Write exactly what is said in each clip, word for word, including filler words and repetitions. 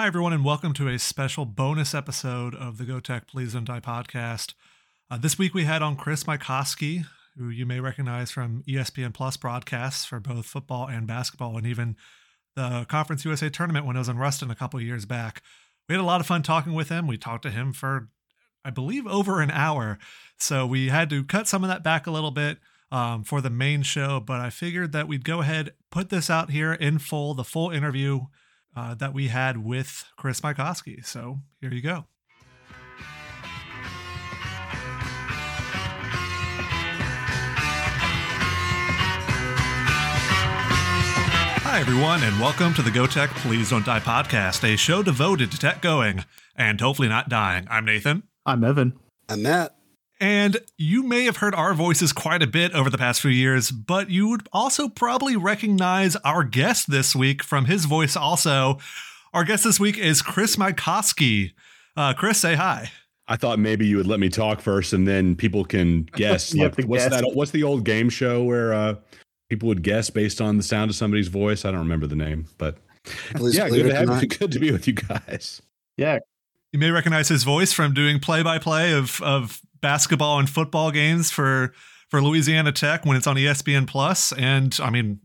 Hi, everyone, and welcome to a special bonus episode of the Go Tech Please Don't Die podcast. Uh, this week we had on Chris Mycoskie, who you may recognize from E S P N Plus broadcasts for both football and basketball, and even the Conference U S A tournament when it was in Ruston a couple of years back. We had a lot of fun talking with him. We talked to him for, I believe, over an hour. So we had to cut some of that back a little bit um, for the main show, but I figured that we'd go ahead, put this out here in full, the full interview Uh, that we had with Chris Mycoskie. So here you go. Hi, everyone, and welcome to the Go Tech Please Don't Die podcast, a show devoted to tech going and hopefully not dying. I'm Nathan. I'm Evan. I'm Matt. And you may have heard our voices quite a bit over the past few years, but you would also probably recognize our guest this week from his voice also. Our guest this week is Chris Mycoskie. Uh, Chris, say hi. I thought maybe you would let me talk first and then people can guess. Like, what's, guess. That, what's the old game show where uh, people would guess based on the sound of somebody's voice? I don't remember the name, but Please yeah, good to, have you, good to be with you guys. Yeah. You may recognize his voice from doing play-by-play of of basketball and football games for for Louisiana Tech when it's on E S P N Plus. And I mean,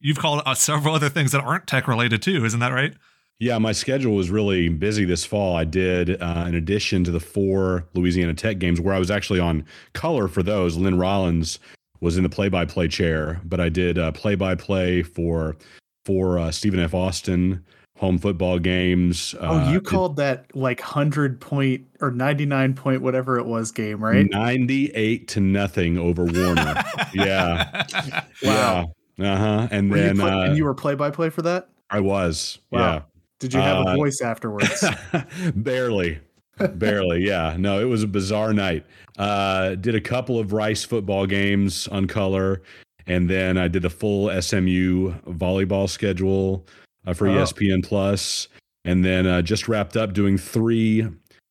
you've called uh, several other things that aren't tech related too, isn't that right? Yeah, my schedule was really busy this fall. I did, uh, in addition to the four Louisiana Tech games where I was actually on color for those, Lynn Rollins was in the play-by-play chair, but I did uh, play-by-play for for uh, Stephen F. Austin home football games. Oh, you uh, called that like hundred point or ninety-nine point, whatever it was game, right? ninety-eight to nothing over Warner. Yeah. Wow. Yeah. Uh-huh. And were then, you play, uh, and you were play by play for that? I was. Wow. Yeah. Did you have uh, a voice afterwards? Barely, barely. Yeah, no, it was a bizarre night. Uh, did a couple of Rice football games on color. And then I did the full S M U volleyball schedule Uh, for oh. E S P N Plus, and then uh, just wrapped up doing three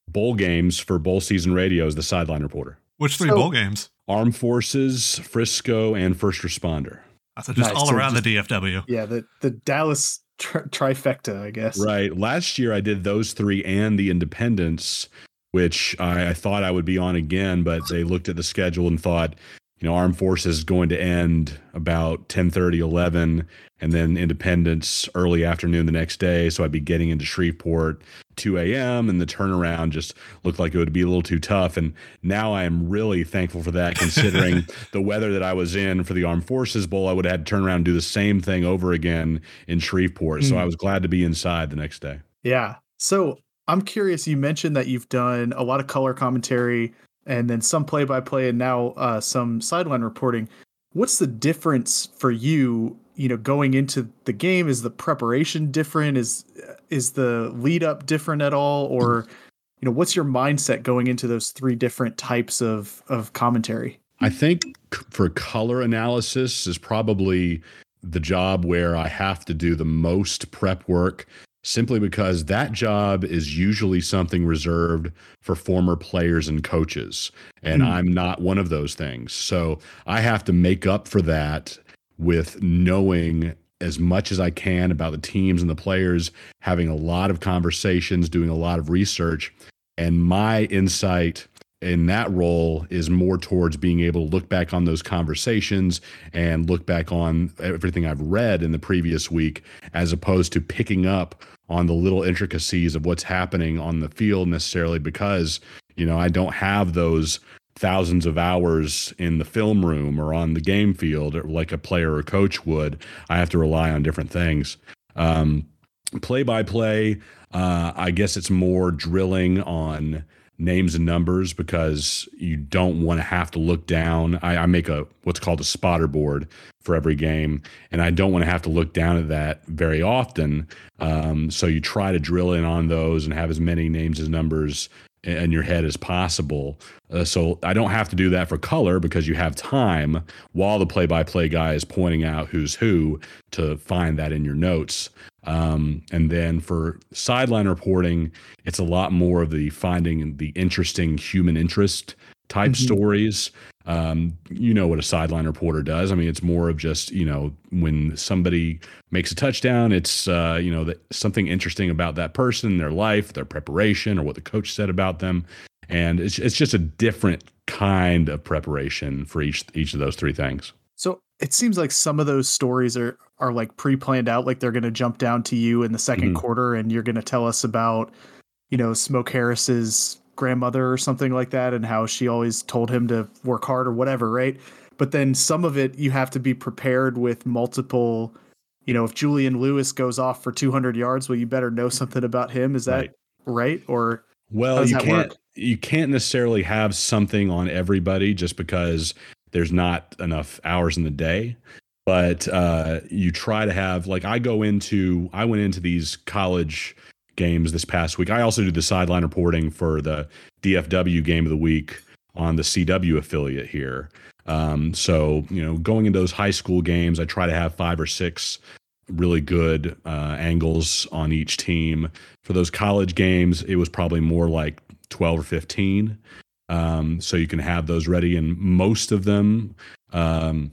bowl games for Bowl Season Radio as the sideline reporter. Which three so, bowl games? Armed Forces, Frisco, and First Responder. So just nice. all so around just, the D F W. Yeah, the, the Dallas tri- trifecta, I guess. Right. Last year I did those three and the Independents, which I, I thought I would be on again, but they looked at the schedule and thought, you know, Armed Forces is going to end about ten thirty, eleven, and then Independence early afternoon the next day. So I'd be getting into Shreveport two a.m. and the turnaround just looked like it would be a little too tough. And now I am really thankful for that, considering the weather that I was in for the Armed Forces Bowl. I would have had to turn around and do the same thing over again in Shreveport. Mm. So I was glad to be inside the next day. Yeah. So I'm curious, you mentioned that you've done a lot of color commentary and then some play-by-play, and now uh, some sideline reporting. What's the difference for you, you know, going into the game? Is the preparation different? Is is the lead-up different at all? Or, you know, what's your mindset going into those three different types of, of commentary? I think for color analysis is probably the job where I have to do the most prep work, simply because that job is usually something reserved for former players and coaches. And mm. I'm not one of those things. So I have to make up for that with knowing as much as I can about the teams and the players, having a lot of conversations, doing a lot of research. And my insight in that role is more towards being able to look back on those conversations and look back on everything I've read in the previous week, as opposed to picking up on the little intricacies of what's happening on the field necessarily, because, you know, I don't have those thousands of hours in the film room or on the game field or like a player or coach would. I have to rely on different things. Um, play by play, uh, I guess it's more drilling on names and numbers, because you don't want to have to look down. I, I make a what's called a spotter board for every game, and I don't want to have to look down at that very often. Um, so you try to drill in on those and have as many names and numbers in, in your head as possible. Uh, so I don't have to do that for color, because you have time while the play-by-play guy is pointing out who's who to find that in your notes. Um, and then for sideline reporting, it's a lot more of the finding the interesting human interest type mm-hmm. stories. Um, you know what a sideline reporter does. I mean, it's more of just, you know, when somebody makes a touchdown, it's, uh, you know, that something interesting about that person, their life, their preparation, or what the coach said about them. And it's it's just a different kind of preparation for each each of those three things. So it seems like some of those stories are, are like pre-planned out, like they're going to jump down to you in the second mm-hmm. quarter, and you're going to tell us about, you know, Smoke Harris's grandmother or something like that, and how she always told him to work hard or whatever, right? But then some of it you have to be prepared with multiple, you know, if Julian Lewis goes off for two hundred yards, well, you better know something about him. Is that right? right? Or well, you can't work? you can't necessarily have something on everybody just because there's not enough hours in the day. But uh, you try to have, like, I go into I went into these college games this past week. I also do the sideline reporting for the D F W game of the week on the C W affiliate here. Um, so, you know, going into those high school games, I try to have five or six really good uh, angles on each team. For those college games, it was probably more like twelve or fifteen. Um, so you can have those ready. And most of them, um,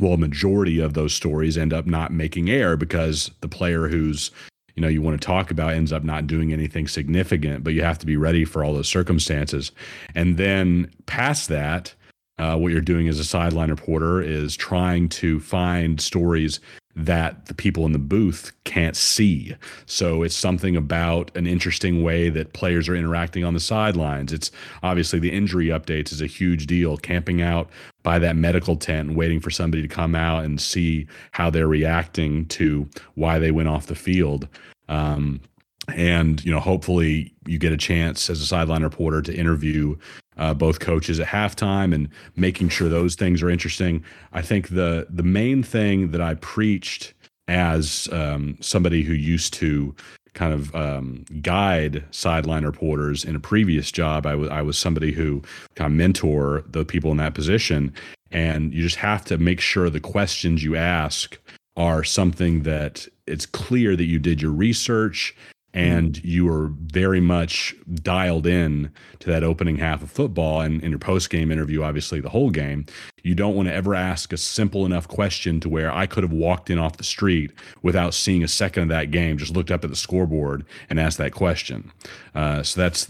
well, a majority of those stories end up not making air because the player who's you know, you want to talk about ends up not doing anything significant, but you have to be ready for all those circumstances. And then past that, uh, what you're doing as a sideline reporter is trying to find stories that the people in the booth can't see. So it's something about an interesting way that players are interacting on the sidelines. It's obviously the injury updates is a huge deal. Camping out by that medical tent and waiting for somebody to come out and see how they're reacting to why they went off the field. Um, and, you know, hopefully you get a chance as a sideline reporter to interview Uh, both coaches at halftime and making sure those things are interesting. I think the the main thing that I preached as um, somebody who used to kind of um, guide sideline reporters in a previous job, I was I was somebody who kind of mentor the people in that position, and you just have to make sure the questions you ask are something that it's clear that you did your research. And you are very much dialed in to that opening half of football. And in your post-game interview, obviously the whole game, you don't want to ever ask a simple enough question to where I could have walked in off the street without seeing a second of that game, just looked up at the scoreboard and asked that question. Uh, so that's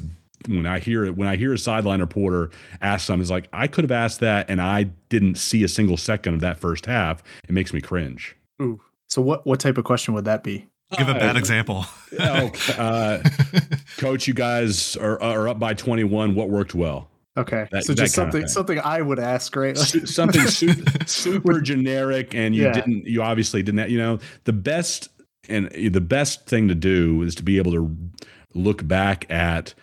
when I hear it, when I hear a sideline reporter ask something, it's like, I could have asked that and I didn't see a single second of that first half. It makes me cringe. Ooh. So what, what type of question would that be? Give a bad uh, example. Oh, uh, coach, you guys are, are up by twenty-one. What worked well? Okay. That, so just something, something I would ask, right? S- something super, super generic. And you yeah. didn't, you obviously didn't, you know, the best and the best thing to do is to be able to look back at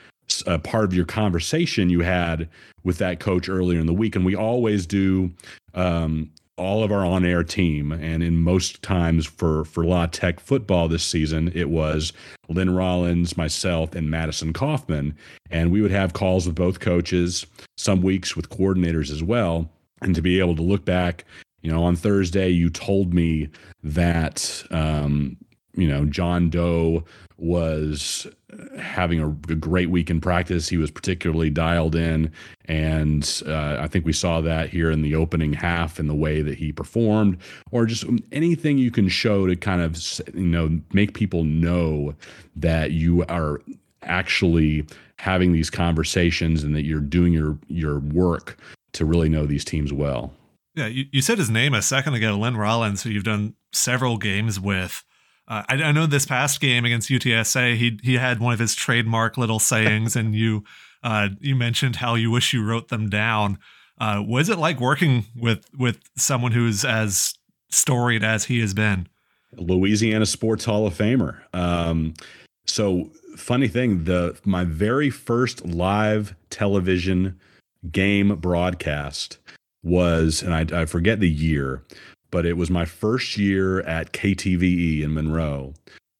a part of your conversation you had with that coach earlier in the week. And we always do, um, all of our on-air team, and in most times for, for La Tech football this season, it was Lynn Rollins, myself, and Madison Kaufman. And we would have calls with both coaches, some weeks with coordinators as well. And to be able to look back, you know, on Thursday, you told me that, um, you know, John Doe was having a, a great week in practice. He was particularly dialed in. And uh, I think we saw that here in the opening half in the way that he performed, or just anything you can show to kind of, you know, make people know that you are actually having these conversations and that you're doing your, your work to really know these teams well. Yeah. You, you said his name a second ago, Lynn Rollins, who you've done several games with. Uh, I, I know this past game against U T S A, he he had one of his trademark little sayings, and you uh, you mentioned how you wish you wrote them down. Uh, what is it like working with with someone who's as storied as he has been? Louisiana Sports Hall of Famer. Um, so funny thing, the my very first live television game broadcast was, and I, I forget the year, but it was my first year at K T V E in Monroe,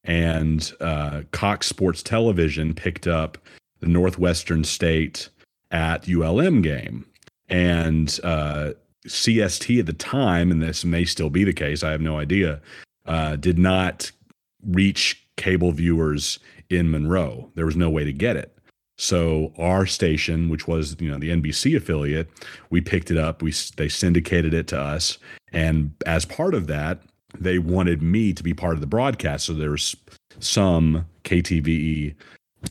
and uh, Cox Sports Television picked up the Northwestern State at U L M game, and uh, C S T at the time, and this may still be the case, I have no idea, uh, did not reach cable viewers in Monroe. There was no way to get it. So our station, which was, you know, the N B C affiliate, we picked it up. We they syndicated it to us. And as part of that, they wanted me to be part of the broadcast. So there was some K T V E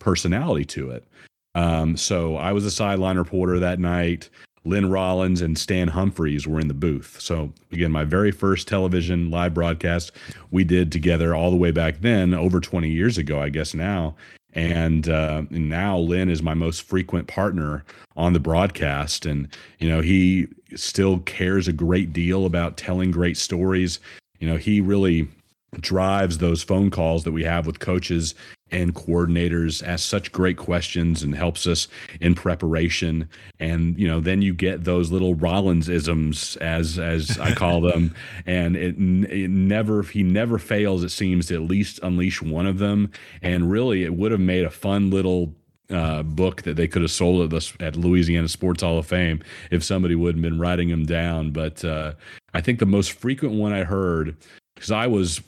personality to it. Um, so I was a sideline reporter that night. Lynn Rollins and Stan Humphreys were in the booth. So again, my very first television live broadcast we did together all the way back then, over twenty years ago, I guess now. And uh, now Lynn is my most frequent partner on the broadcast. And, you know, he still cares a great deal about telling great stories. You know, he really drives those phone calls that we have with coaches and coordinators, asks such great questions and helps us in preparation. And, you know, then you get those little Rollins-isms, as as I call them. And it, it never, he never fails, it seems, to at least unleash one of them. And really, it would have made a fun little uh, book that they could have sold at, the, at Louisiana Sports Hall of Fame if somebody wouldn't been writing them down. But uh, I think the most frequent one I heard, because I was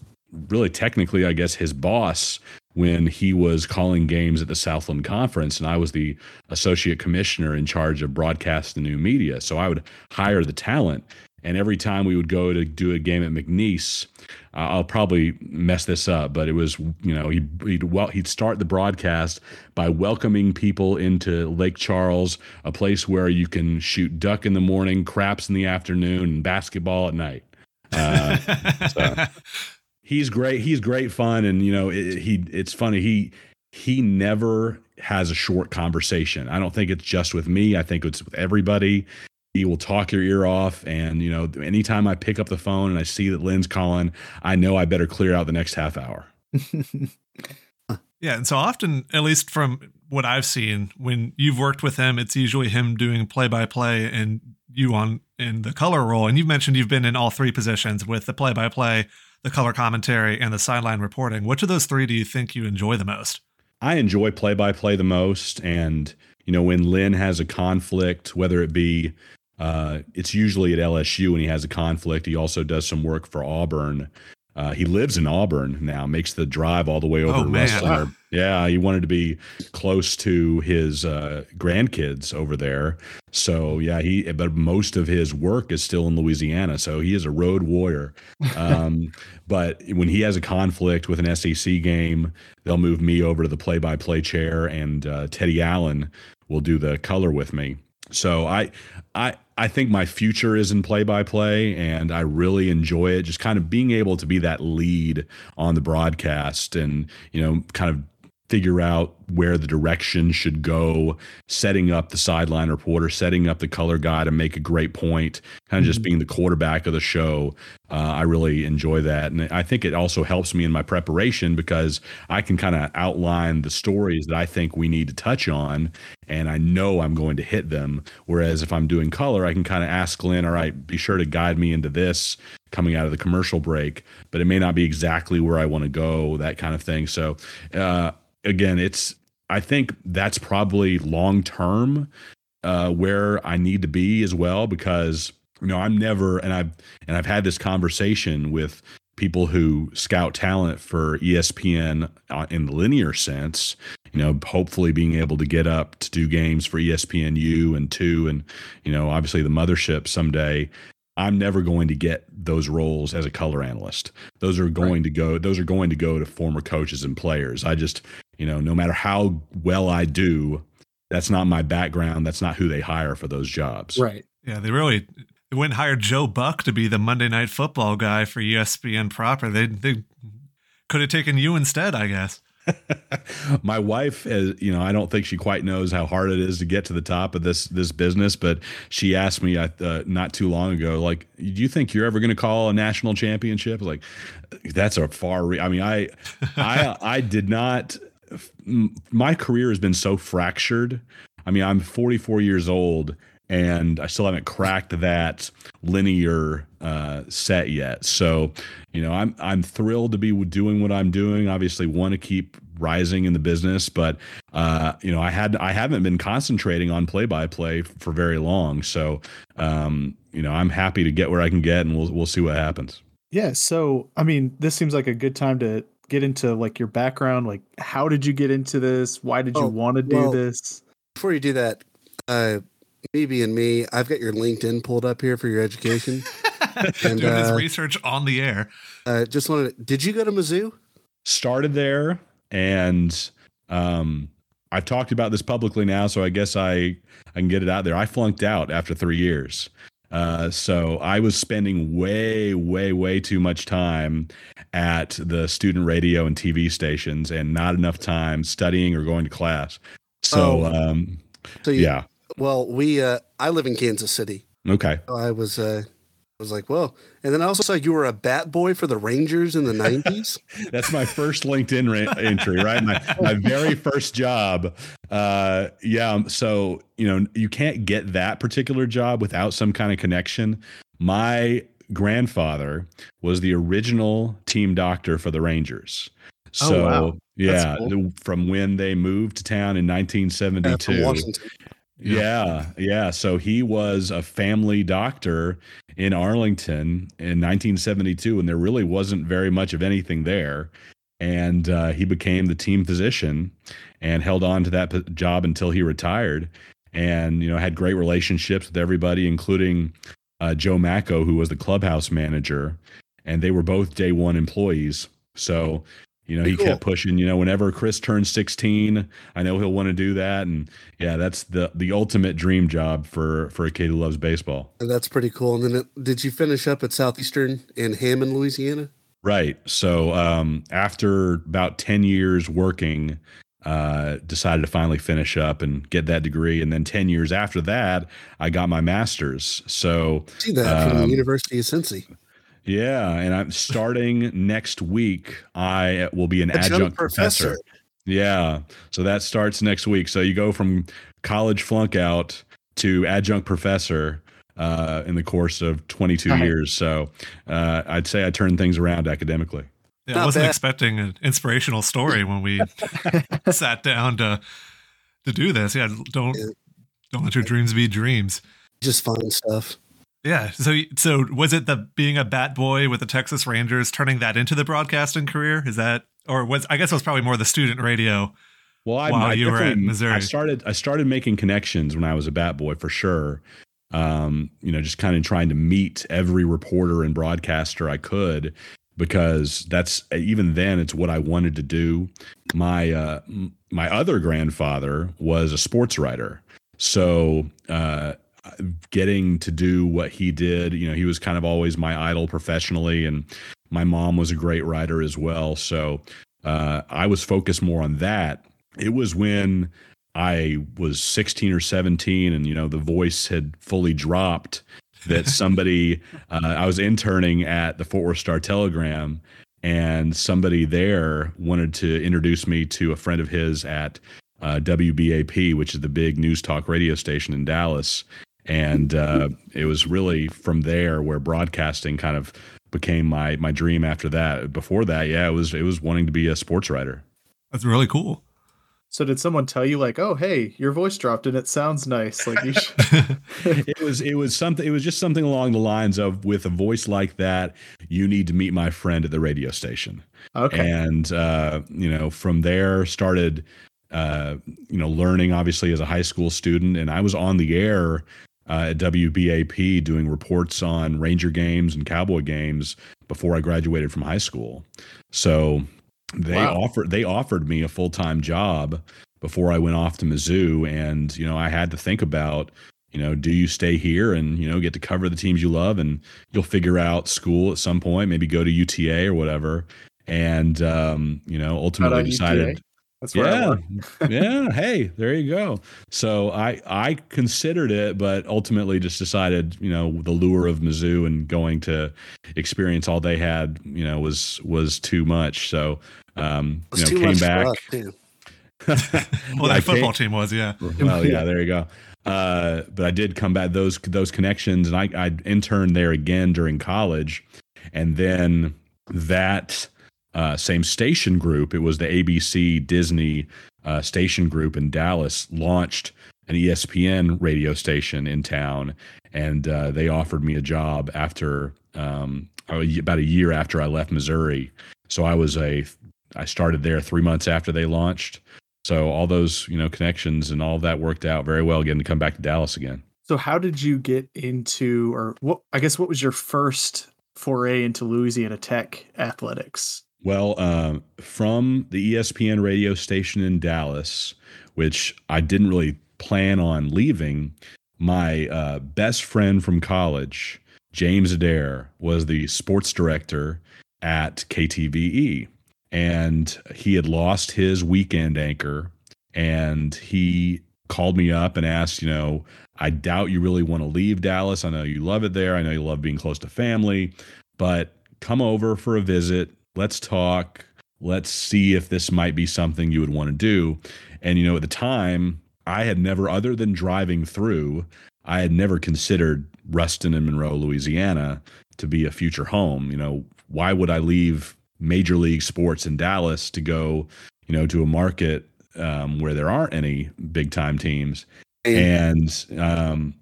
really technically, I guess, his boss when he was calling games at the Southland Conference, and I was the associate commissioner in charge of broadcast and new media. So I would hire the talent, and every time we would go to do a game at McNeese, uh, I'll probably mess this up, but it was, you know, he'd, he'd, well, he'd start the broadcast by welcoming people into Lake Charles, a place where you can shoot duck in the morning, craps in the afternoon, and basketball at night. Uh, so. He's great. He's great fun. And, you know, it, he it's funny. He he never has a short conversation. I don't think it's just with me. I think it's with everybody. He will talk your ear off. And, you know, anytime I pick up the phone and I see that Lynn's calling, I know I better clear out the next half hour. Yeah. And so often, at least from what I've seen, when you've worked with him, it's usually him doing play by play and you on in the color role. And you've mentioned you've been in all three positions with the play by play, the color commentary, and the sideline reporting. Which of those three do you think you enjoy the most? I enjoy play-by-play the most. And, you know, when Lynn has a conflict, whether it be, uh, it's usually at L S U when he has a conflict. He also does some work for Auburn. Uh, he lives in Auburn now, makes the drive all the way over oh, to Ruston. Wow. Yeah, he wanted to be close to his uh, grandkids over there. So, yeah, he. But most of his work is still in Louisiana, so he is a road warrior. Um, but when he has a conflict with an S E C game, they'll move me over to the play-by-play chair, and uh, Teddy Allen will do the color with me. So I, I, I think my future is in play-by-play, and I really enjoy it. Just kind of being able to be that lead on the broadcast, and, you know, kind of figure out where the direction should go, setting up the sideline reporter, setting up the color guy to make a great point, kind of mm-hmm. just being the quarterback of the show. Uh, I really enjoy that. And I think it also helps me in my preparation because I can kind of outline the stories that I think we need to touch on, and I know I'm going to hit them. Whereas if I'm doing color, I can kind of ask Lynn, all right, be sure to guide me into this coming out of the commercial break, but it may not be exactly where I want to go, that kind of thing. So, uh, Again, it's. I think that's probably long term uh, where I need to be as well, because, you know, I'm never, and I've and I've had this conversation with people who scout talent for E S P N in the linear sense. You know, hopefully being able to get up to do games for E S P N U and two, and, you know, obviously the mothership someday. I'm never going to get those roles as a color analyst. Those are going right. to go. Those are going to go to former coaches and players. I just. You know, no matter how well I do, that's not my background. That's not who they hire for those jobs. Right. Yeah, they really they wouldn't hire Joe Buck to be the Monday Night Football guy for E S P N proper. They they could have taken you instead, I guess. My wife, is, you know, I don't think she quite knows how hard it is to get to the top of this this business, but she asked me uh, not too long ago, like, do you think you're ever going to call a national championship? I was like, that's a far. Re- I mean, I I I did not. My career has been so fractured. I mean, I'm forty-four years old and I still haven't cracked that linear uh, set yet. So, you know, I'm, I'm thrilled to be doing what I'm doing. Obviously want to keep rising in the business, but uh, you know, I had, I haven't been concentrating on play by play for very long. So, um, you know, I'm happy to get where I can get, and we'll, we'll see what happens. Yeah. So, I mean, this seems like a good time to get into like your background? Like, how did you get into this? Why did you oh, want to do well, this? Before you do that, uh, me being me, I've got your LinkedIn pulled up here for your education. and, Doing this uh, research on the air. Uh, just wanted to, did you go to Mizzou? Started there, and um, I've talked about this publicly now, so I guess I, I can get it out there. I flunked out after three years. Uh, so I was spending way, way, way too much time at the student radio and T V stations and not enough time studying or going to class. So, oh. um, so you, yeah, well, we, uh, I live in Kansas City. Okay. So I was, uh, I was like, whoa. And then I also saw you were a bat boy for the Rangers in the nineties. That's my first LinkedIn ra- entry, right? My, my very first job. Uh, yeah. So, you know, you can't get that particular job without some kind of connection. My grandfather was the original team doctor for the Rangers. So, oh, wow. yeah, cool. From when they moved to town in nineteen seventy-two. Yeah, from Washington. Yeah, yeah. So he was a family doctor in Arlington in nineteen seventy-two, and there really wasn't very much of anything there. And uh, he became the team physician and held on to that p- job until he retired. And, you know, had great relationships with everybody, including uh, Joe Macco, who was the clubhouse manager. And they were both day one employees. So, you know, he cool. kept pushing, you know, whenever Chris turns sixteen, I know he'll want to do that. And yeah, that's the, the ultimate dream job for, for a kid who loves baseball. And that's pretty cool. And then it, did you finish up at Southeastern in Hammond, Louisiana? Right. So um, after about ten years working, uh, decided to finally finish up and get that degree. And then ten years after that, I got my master's. So see that um, from the University of Cincy. Yeah, and I'm starting next week. I will be an adjunct professor. professor. Yeah, so that starts next week. So you go from college flunk out to adjunct professor uh, in the course of twenty-two uh-huh. years. So uh, I'd say I turned things around academically. Yeah, Not I wasn't bad. expecting an inspirational story when we sat down to to do this. Yeah, don't don't let your dreams be dreams. Just fun stuff. Yeah. So, so was it the being a bat boy with the Texas Rangers, turning that into the broadcasting career? Is that, or was, I guess it was probably more the student radio. Well, I, while I you were at Missouri, I started, I started making connections when I was a bat boy for sure. Um, you know, just kind of trying to meet every reporter and broadcaster I could, because that's, even then it's what I wanted to do. My, uh, my other grandfather was a sports writer. So, uh, getting to do what he did, you know, he was kind of always my idol professionally, and my mom was a great writer as well. So uh, I was focused more on that. It was when I was sixteen or seventeen and, you know, the voice had fully dropped that somebody, uh, I was interning at the Fort Worth Star-Telegram, and somebody there wanted to introduce me to a friend of his at uh, W B A P, which is the big news talk radio station in Dallas. And uh, it was really from there where broadcasting kind of became my my dream after that. Before that, yeah, it was it was wanting to be a sports writer. That's really cool. So did someone tell you like, oh, hey, your voice dropped and it sounds nice? Like you should. it was it was something. It was just something along the lines of, with a voice like that, you need to meet my friend at the radio station. Okay. And, uh, you know, from there started, uh, you know, learning, obviously, as a high school student. And I was on the air Uh, at W B A P doing reports on Ranger games and Cowboy games before I graduated from high school. So they wow. offered they offered me a full-time job before I went off to Mizzou. And, you know, I had to think about, you know, do you stay here and, you know, get to cover the teams you love, and you'll figure out school at some point, maybe go to U T A or whatever. And, um, you know, ultimately decided... U T A? That's where yeah. yeah. Hey, there you go. So I, I considered it, but ultimately just decided, you know, the lure of Mizzou and going to experience all they had, you know, was, was too much. So, um, you know, came back. well, yeah, that football team was, yeah. Well, yeah, there you go. Uh, but I did come back, those, those connections. And I, I interned there again during college. And then that, Uh, same station group, it was the A B C Disney uh, station group in Dallas, launched an E S P N radio station in town, and uh, they offered me a job after um, about a year after I left Missouri. So I was a I started there three months after they launched. So all those, you know, connections and all that worked out very well getting to come back to Dallas again. So how did you get into, or what, I guess, what was your first foray into Louisiana Tech athletics? Well, uh, from the E S P N radio station in Dallas, which I didn't really plan on leaving, my uh, best friend from college, James Adair, was the sports director at K T V E. And he had lost his weekend anchor, and he called me up and asked, you know, I doubt you really want to leave Dallas. I know you love it there. I know you love being close to family, but come over for a visit. Let's talk. Let's see if this might be something you would want to do. And, you know, at the time, I had never, other than driving through, I had never considered Ruston and Monroe, Louisiana, to be a future home. You know, why would I leave major league sports in Dallas to go, you know, to a market um, where there aren't any big time teams? And um,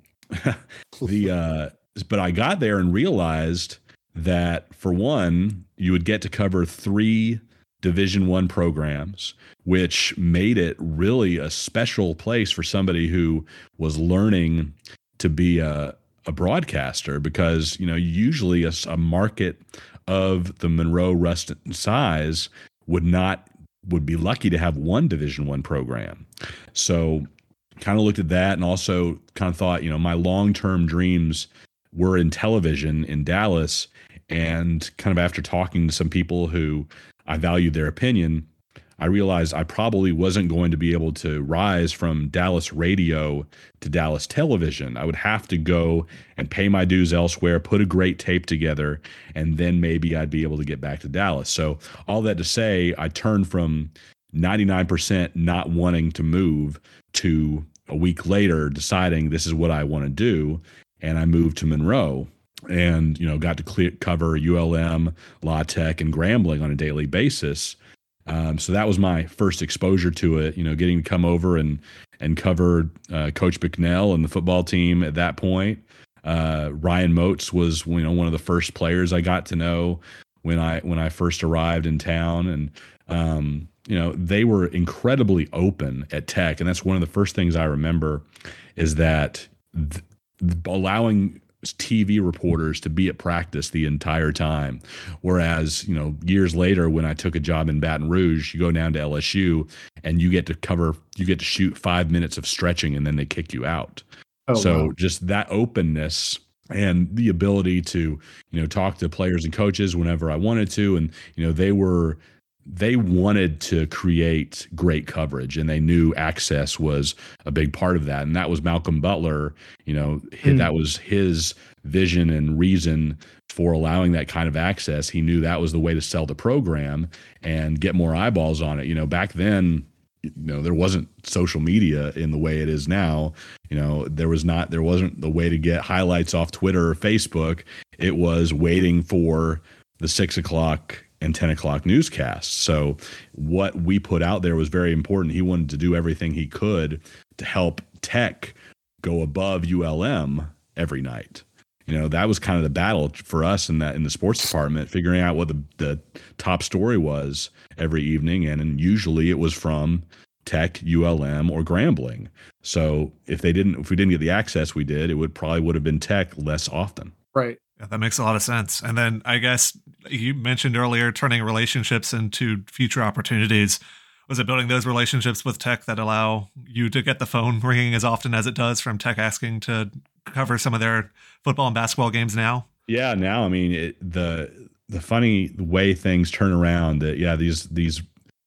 the uh, but I got there and realized that, for one, you would get to cover three Division One programs, which made it really a special place for somebody who was learning to be a, a broadcaster, because, you know, usually a, a market of the Monroe Ruston size would not would be lucky to have one Division One program. So kind of looked at that, and also kind of thought, you know, my long-term dreams were in television in Dallas. And kind of after talking to some people who I valued their opinion, I realized I probably wasn't going to be able to rise from Dallas radio to Dallas television. I would have to go and pay my dues elsewhere, put a great tape together, and then maybe I'd be able to get back to Dallas. So all that to say, I turned from ninety-nine percent not wanting to move to a week later deciding this is what I want to do. And I moved to Monroe, and, you know, got to clear, cover U L M, La Tech, and Grambling on a daily basis. Um, so that was my first exposure to it, you know, getting to come over and, and cover uh, Coach McNeil and the football team at that point. Uh, Ryan Motes was, you know, one of the first players I got to know when I, when I first arrived in town. And, um, you know, they were incredibly open at Tech. And that's one of the first things I remember, is that th- allowing T V reporters to be at practice the entire time. Whereas, you know, years later, when I took a job in Baton Rouge, you go down to L S U and you get to cover, you get to shoot five minutes of stretching, and then they kick you out. Oh, so wow. Just that openness and the ability to, you know, talk to players and coaches whenever I wanted to. And, you know, they were, they wanted to create great coverage, and they knew access was a big part of that. And that was Malcolm Butler, you know, mm. that was his vision and reason for allowing that kind of access. He knew that was the way to sell the program and get more eyeballs on it. You know, back then, you know, there wasn't social media in the way it is now. You know, there was not, there wasn't the way to get highlights off Twitter or Facebook. It was waiting for the six o'clock and ten o'clock newscasts. So what we put out there was very important. He wanted to do everything he could to help Tech go above U L M every night. You know, that was kind of the battle for us in that, in the sports department, figuring out what the, the top story was every evening. And, and usually it was from Tech, U L M, or Grambling. So if they didn't, if we didn't get the access we did, it would probably would have been Tech less often. Right. Yeah, that makes a lot of sense. And then I guess you mentioned earlier turning relationships into future opportunities. Was it building those relationships with Tech that allow you to get the phone ringing as often as it does from Tech asking to cover some of their football and basketball games now? Yeah, now, I mean, it, the the funny way things turn around, that, yeah, these these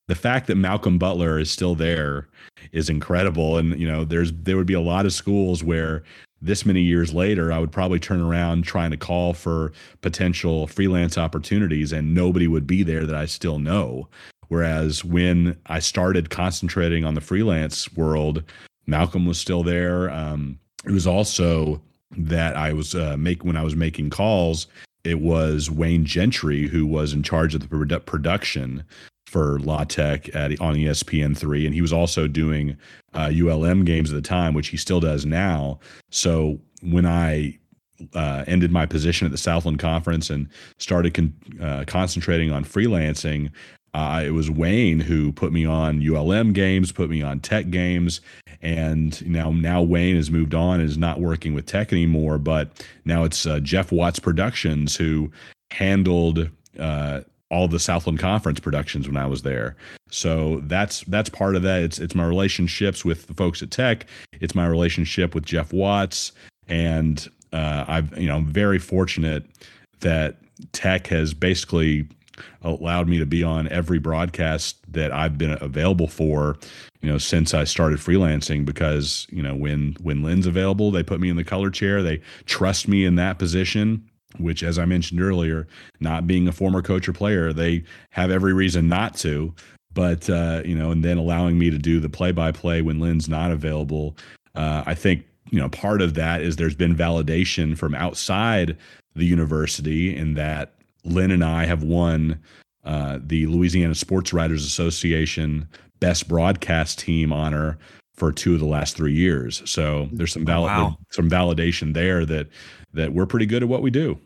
the fact that Malcolm Butler is still there is incredible. And, you know, there's there would be a lot of schools where this many years later, I would probably turn around trying to call for potential freelance opportunities, and nobody would be there that I still know. Whereas when I started concentrating on the freelance world, Malcolm was still there. Um, it was also that I was uh, make when I was making calls, it was Wayne Gentry who was in charge of the produ- production for La Tech at on E S P N three, and he was also doing uh, U L M games at the time, which he still does now. So when I uh, ended my position at the Southland Conference and started con- uh, concentrating on freelancing, Uh, it was Wayne who put me on U L M games, put me on Tech games. And now, now Wayne has moved on and is not working with Tech anymore. But now it's uh, Jeff Watts Productions who handled uh, all the Southland Conference productions when I was there. So that's that's part of that. It's it's my relationships with the folks at Tech. It's my relationship with Jeff Watts. And uh, I've you know I'm very fortunate that Tech has basically allowed me to be on every broadcast that I've been available for, you know, since I started freelancing, because, you know, when, when Lynn's available, they put me in the color chair, they trust me in that position, which, as I mentioned earlier, not being a former coach or player, they have every reason not to, but, uh, you know, and then allowing me to do the play by play when Lynn's not available. Uh, I think, you know, part of that is there's been validation from outside the university in that Lynn and I have won uh, the Louisiana Sports Writers Association Best Broadcast Team honor for two of the last three years. So there's some valid, oh, wow. some validation there that that we're pretty good at what we do.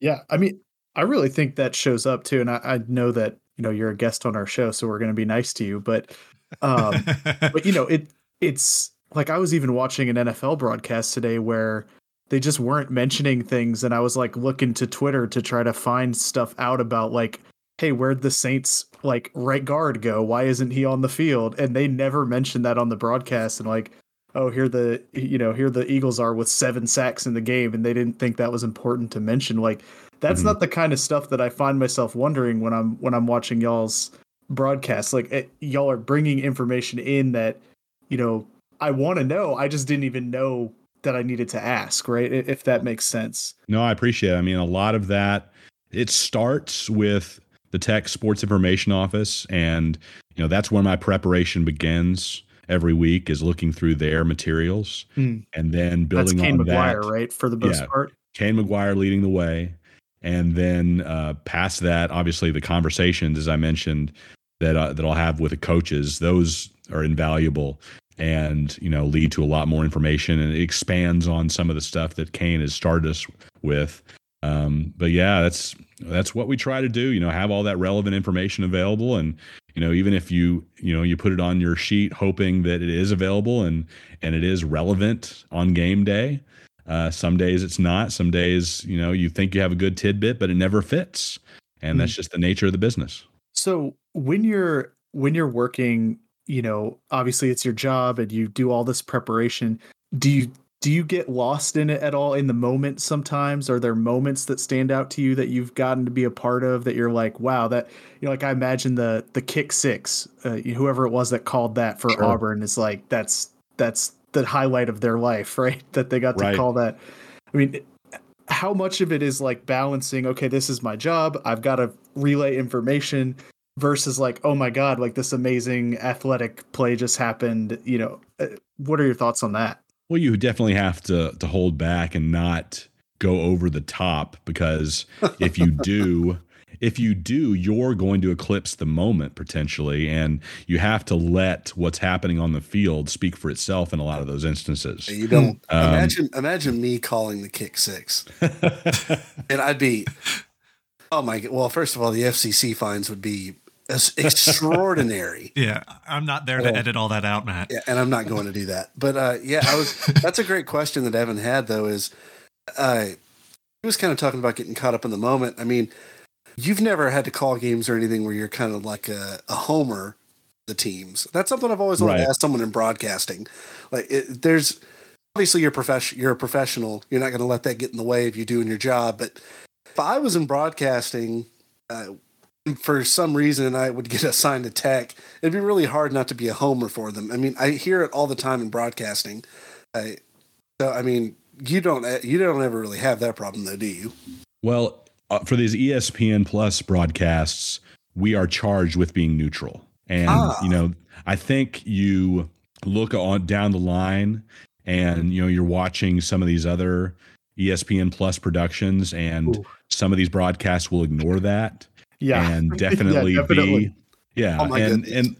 Yeah, I mean, I really think that shows up too. And I, I know that, you know, you're a guest on our show, so we're going to be nice to you. But, um, but you know, it it's like I was even watching an N F L broadcast today where they just weren't mentioning things. And I was like looking to Twitter to try to find stuff out about like, hey, where'd the Saints like right guard go? Why isn't he on the field? And they never mentioned that on the broadcast. And like, oh, here the, you know, here the Eagles are with seven sacks in the game. And they didn't think that was important to mention. Like, that's mm-hmm. not the kind of stuff that I find myself wondering when I'm, when I'm watching y'all's broadcasts. Like it, y'all are bringing information in that, you know, I want to know. I just didn't even know that I needed to ask, right? If that makes sense. No, I appreciate it. I mean, a lot of that, it starts with the Tech Sports Information Office. And, you know, that's where my preparation begins every week, is looking through their materials mm. and then building that's Kane on McGuire, that. Right? For the most yeah, part. Kane McGuire leading the way. And then uh, past that, obviously the conversations, as I mentioned, that, uh, that I'll have with the coaches, those are invaluable. And, you know, lead to a lot more information, and it expands on some of the stuff that Kane has started us with. Um, but yeah, that's that's what we try to do. You know, have all that relevant information available, and you know, even if you you know you put it on your sheet, hoping that it is available and and it is relevant on game day. Uh, some days it's not. Some days, you know, you think you have a good tidbit, but it never fits, and mm-hmm. that's just the nature of the business. So when you're when you're working, you know, obviously it's your job and you do all this preparation. Do you, do you get lost in it at all in the moment? Sometimes are there moments that stand out to you that you've gotten to be a part of that you're like, wow, that, you know, like I imagine the, the kick six, uh, whoever it was that called that for sure. Auburn is like, that's, that's the highlight of their life, right? That they got to right. call that. I mean, how much of it is like balancing, okay, this is my job, I've got to relay information, versus like, oh my God, like this amazing athletic play just happened. You know, what are your thoughts on that? Well, you definitely have to to hold back and not go over the top, because if you do, if you do, you're going to eclipse the moment potentially. And you have to let what's happening on the field speak for itself in a lot of those instances. You don't um, imagine, imagine me calling the kick six and I'd be, oh my God. Well, first of all, the F C C fines would be extraordinary. Yeah, I'm not there to well, edit all that out, Matt. Yeah, and I'm not going to do that. But uh, yeah, I was. That's a great question that Evan had, though. Is uh, he was kind of talking about getting caught up in the moment. I mean, you've never had to call games or anything where you're kind of like a, a homer. The teams. That's something I've always wanted right. to ask someone in broadcasting. Like, it, there's obviously you're profession. You're a professional. You're not going to let that get in the way of you doing your job. But if I was in broadcasting, uh, for some reason, I would get assigned to Tech. It'd be really hard not to be a homer for them. I mean, I hear it all the time in broadcasting. I, so, I mean, you don't you don't ever really have that problem, though, do you? Well, uh, for these E S P N Plus broadcasts, we are charged with being neutral, and ah. you know, I think you look on down the line, and you know, you're watching some of these other E S P N Plus productions, and Ooh. some of these broadcasts will ignore that. Yeah, and definitely, yeah, definitely. be yeah. Oh and goodness. and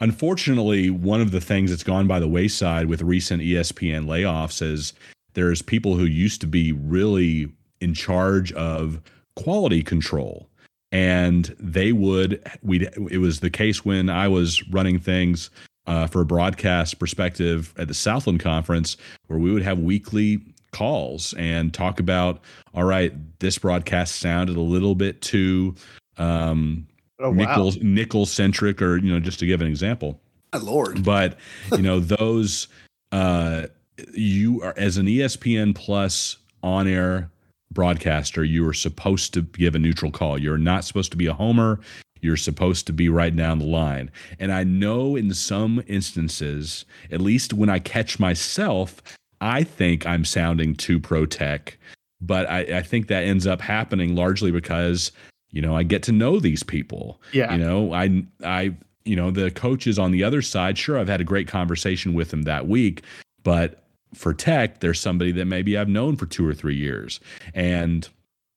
unfortunately, one of the things that's gone by the wayside with recent E S P N layoffs is there's people who used to be really in charge of quality control and they would we it was the case when I was running things uh, for a broadcast perspective at the Southland Conference, where we would have weekly calls and talk about, all right, this broadcast sounded a little bit too um, oh, wow. nickel centric, or you know, just to give an example. My Lord, but you know those. Uh, you are, as an E S P N Plus on-air broadcaster, you are supposed to give a neutral call. You're not supposed to be a homer. You're supposed to be right down the line. And I know in some instances, at least when I catch myself, I think I'm sounding too pro-tech. But I, I think that ends up happening largely because, you know, I get to know these people. Yeah. You know, I, I, you know, the coaches on the other side, sure, I've had a great conversation with them that week, but for tech, there's somebody that maybe I've known for two or three years. And,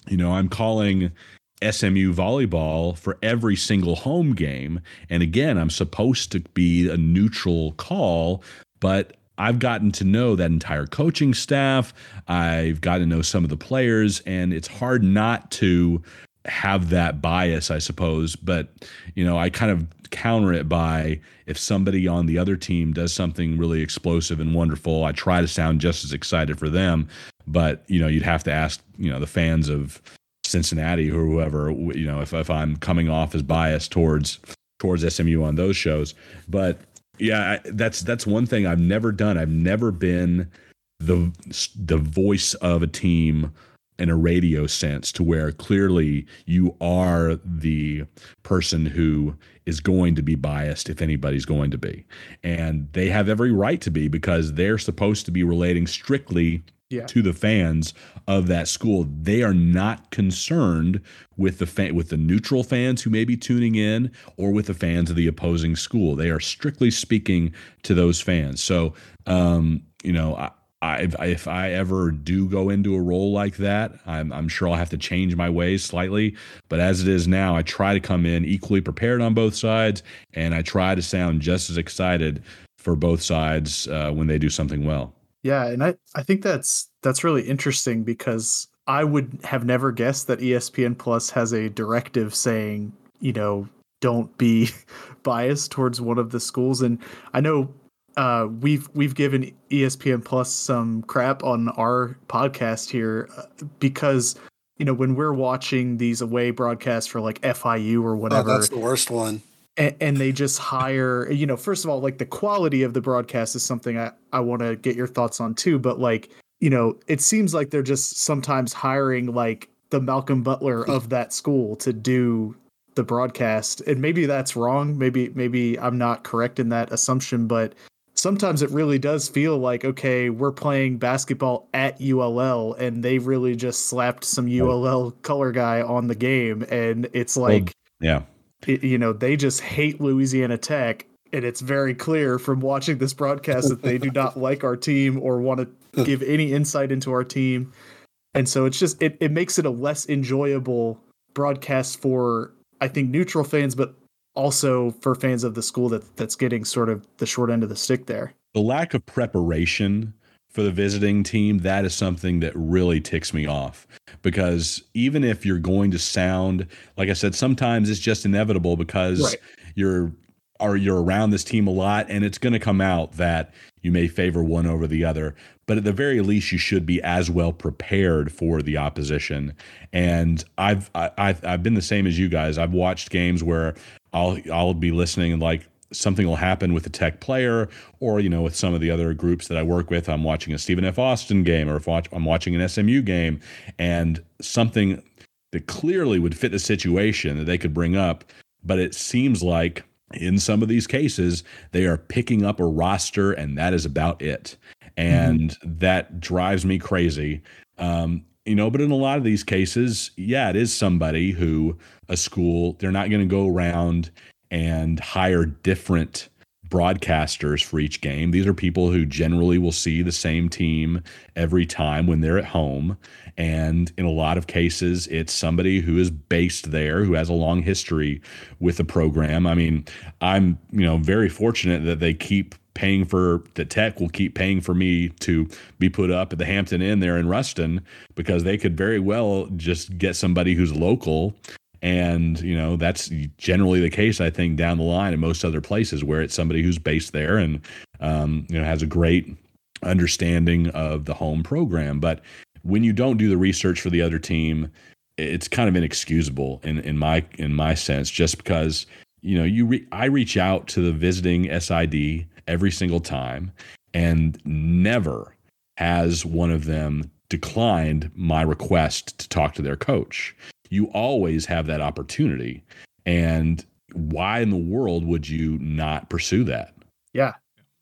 you know, I'm calling S M U volleyball for every single home game. And again, I'm supposed to be a neutral call, but I've gotten to know that entire coaching staff. I've gotten to know some of the players, and it's hard not to have that bias, I suppose. But, you know, I kind of counter it by, if somebody on the other team does something really explosive and wonderful, I try to sound just as excited for them. But, you know, you'd have to ask, you know, the fans of Cincinnati or whoever, you know, if, if I'm coming off as biased towards towards S M U on those shows. But yeah, I, that's that's one thing I've never done. I've never been the the voice of a team in a radio sense, to where clearly you are the person who is going to be biased, if anybody's going to be. And they have every right to be, because they're supposed to be relating strictly yeah. to the fans of that school. They are not concerned with the fan, with the neutral fans who may be tuning in, or with the fans of the opposing school. They are strictly speaking to those fans. So, um, you know, I, I, if I ever do go into a role like that, I'm, I'm sure I'll have to change my ways slightly. But as it is now, I try to come in equally prepared on both sides, and I try to sound just as excited for both sides uh, when they do something well. Yeah, and I, I think that's that's really interesting, because I would have never guessed that E S P N Plus has a directive saying, you know, don't be biased towards one of the schools. And I know Uh, we've we've given E S P N Plus some crap on our podcast here, because, you know, when we're watching these away broadcasts for like F I U or whatever, oh, that's the worst one. And, and they just hire, you know, first of all, like the quality of the broadcast is something I, I want to get your thoughts on too. But like, you know, it seems like they're just sometimes hiring like the Malcolm Butler of that school to do the broadcast. And maybe that's wrong. Maybe maybe I'm not correct in that assumption, but sometimes it really does feel like, okay, we're playing basketball at U L L, and they really just slapped some U L L color guy on the game. And it's like, well, yeah, it, you know, they just hate Louisiana Tech. And it's very clear from watching this broadcast that they do not like our team or want to give any insight into our team. And so it's just, it, it makes it a less enjoyable broadcast for, I think, neutral fans, but also for fans of the school that that's getting sort of the short end of the stick there. The lack of preparation for the visiting team, that is something that really ticks me off, because even if you're going to sound, like I said, sometimes it's just inevitable, because right. you're are you're around this team a lot, and it's going to come out that you may favor one over the other, but at the very least you should be as well prepared for the opposition. And I've I, I've I've been the same as you guys. I've watched games where I'll I'll be listening, and like something will happen with a Tech player, or you know, with some of the other groups that I work with. I'm watching a Stephen F. Austin game, or if watch, I'm watching an S M U game, and something that clearly would fit the situation that they could bring up, but it seems like in some of these cases they are picking up a roster, and that is about it. And mm-hmm. that drives me crazy. Um, You know, but in a lot of these cases, yeah, it is somebody who a school, they're not going to go around and hire different broadcasters for each game. These are people who generally will see the same team every time when they're at home. And in a lot of cases, it's somebody who is based there, who has a long history with the program. I mean, I'm, you know, very fortunate that they keep paying for the Tech will keep paying for me to be put up at the Hampton Inn there in Ruston, because they could very well just get somebody who's local And, you know, that's generally the case, I think, down the line in most other places where it's somebody who's based there and, um, you know, has a great understanding of the home program. But when you don't do the research for the other team, it's kind of inexcusable in, in my in my sense, just because, you know, you re- I reach out to the visiting S I D every single time, and never has one of them declined my request to talk to their coach. You always have that opportunity. And why in the world would you not pursue that? Yeah.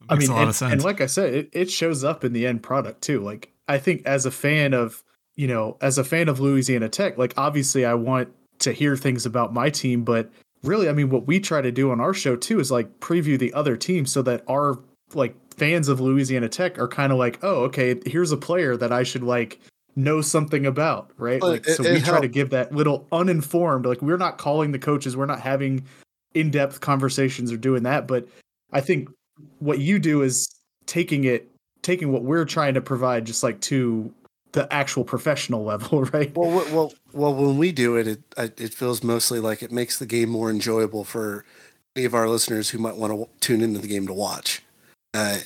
I mean, and, and like I said, it, it shows up in the end product too. Like, I think as a fan of, you know, as a fan of Louisiana Tech, like, obviously I want to hear things about my team, but really, I mean, what we try to do on our show too is like preview the other team so that our like fans of Louisiana Tech are kind of like, oh, okay, here's a player that I should like know something about, right? Well, like, it, so it we helped. try to give that little uninformed, like, we're not calling the coaches, we're not having in-depth conversations or doing that. But I think what you do is taking it, taking what we're trying to provide, just like to the actual professional level, right? Well, well, well, when we do it, it, it feels mostly like it makes the game more enjoyable for any of our listeners who might want to tune into the game to watch. Uh,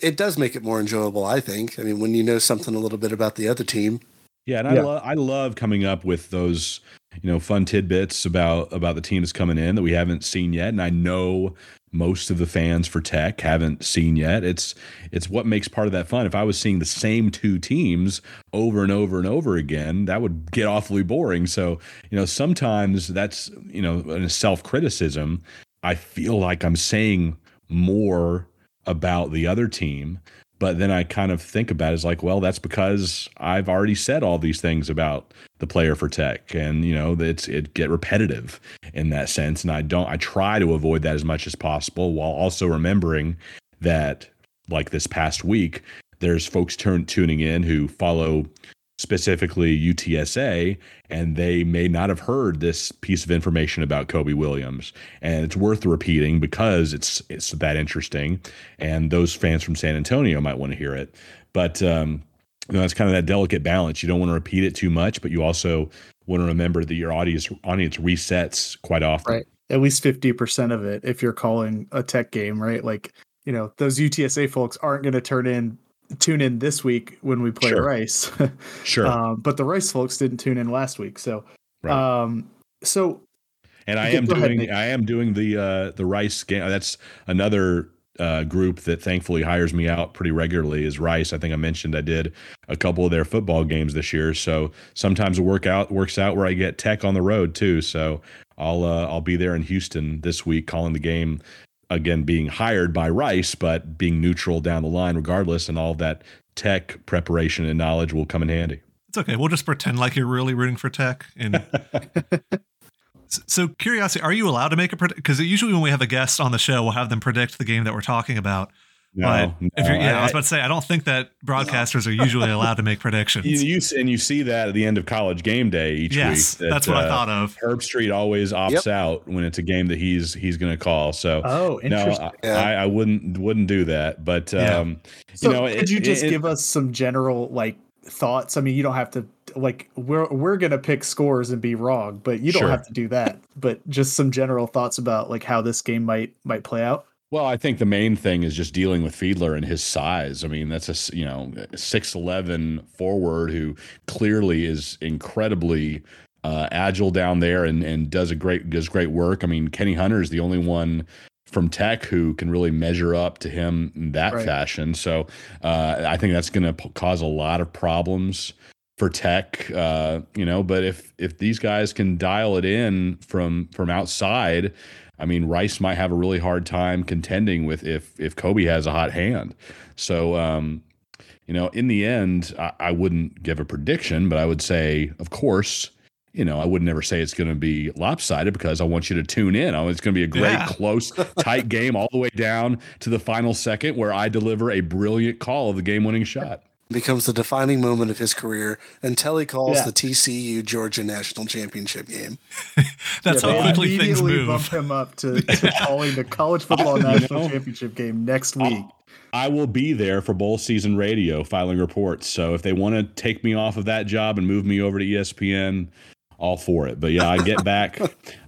it does make it more enjoyable, I think. I mean, when you know something a little bit about the other team. Yeah, and I, yeah. Lo- I love coming up with those, you know, fun tidbits about, about the team that's coming in that we haven't seen yet. And I know most of the fans for Tech haven't seen yet. It's it's what makes part of that fun. If I was seeing the same two teams over and over and over again, that would get awfully boring. So, you know, sometimes that's, you know, a self-criticism. I feel like I'm saying more about the other team, but then I kind of think about it as like, well, that's because I've already said all these things about the player for Tech, and you know, it's it get repetitive in that sense. And I don't, I try to avoid that as much as possible, while also remembering that, like this past week, there's folks turn tuning in who follow specifically U T S A, and they may not have heard this piece of information about Kobe Williams, and it's worth repeating because it's it's that interesting, and those fans from San Antonio might want to hear it. But um you know, that's kind of that delicate balance. You don't want to repeat it too much, but you also want to remember that your audience audience resets quite often, right? At least fifty percent of it if you're calling a Tech game, right? Like, you know, those U T S A folks aren't going to turn in tune in this week when we play sure. Rice. Sure. Um, but the Rice folks didn't tune in last week. So, right. um, so, and I am doing, ahead, I am doing the, uh, the Rice game. That's another, uh, group that thankfully hires me out pretty regularly is Rice. I think I mentioned I did a couple of their football games this year. So sometimes it work out, works out where I get Tech on the road too. So I'll, uh, I'll be there in Houston this week calling the game, again, being hired by Rice, but being neutral down the line regardless, and all that Tech preparation and knowledge will come in handy. It's okay. We'll just pretend like you're really rooting for Tech. And so, curiosity, are you allowed to make a prediction? Because usually when we have a guest on the show, we'll have them predict the game that we're talking about. No, but no, if you're, yeah, I, I was about to say, I don't think that broadcasters no. are usually allowed to make predictions. You, you, and you see that at the end of College Game Day each yes, week. Yes, that, that's what uh, I thought of. Herb Street always opts yep. out when it's a game that he's he's going to call. So, oh, interesting. No, yeah. I, I wouldn't wouldn't do that. But yeah. um, you so know, could it, you just it, give it, us some general like thoughts? I mean, you don't have to like we're we're going to pick scores and be wrong, but you don't sure. have to do that. But just some general thoughts about like how this game might might play out. Well, I think the main thing is just dealing with Fiedler and his size. I mean, that's a, you know, six eleven forward who clearly is incredibly uh, agile down there and, and does a great does great work. I mean, Kenny Hunter is the only one from Tech who can really measure up to him in that right. fashion. So uh, I think that's going to p- cause a lot of problems for Tech, uh, you know. But if if these guys can dial it in from from outside. I mean, Rice might have a really hard time contending with if if Kobe has a hot hand. So, um, you know, in the end, I, I wouldn't give a prediction, but I would say, of course, you know, I would never say it's going to be lopsided because I want you to tune in. Oh, it's going to be a great, yeah. close, tight game all the way down to the final second where I deliver a brilliant call of the game-winning shot. Becomes the defining moment of his career until he calls yeah. the T C U Georgia National Championship game. That's yeah, how quickly things move. Bump him up to, to calling the college football national know, championship game next week. I, I will be there for Bowl Season Radio filing reports. So if they want to take me off of that job and move me over to E S P N, all for it. But yeah, I get back.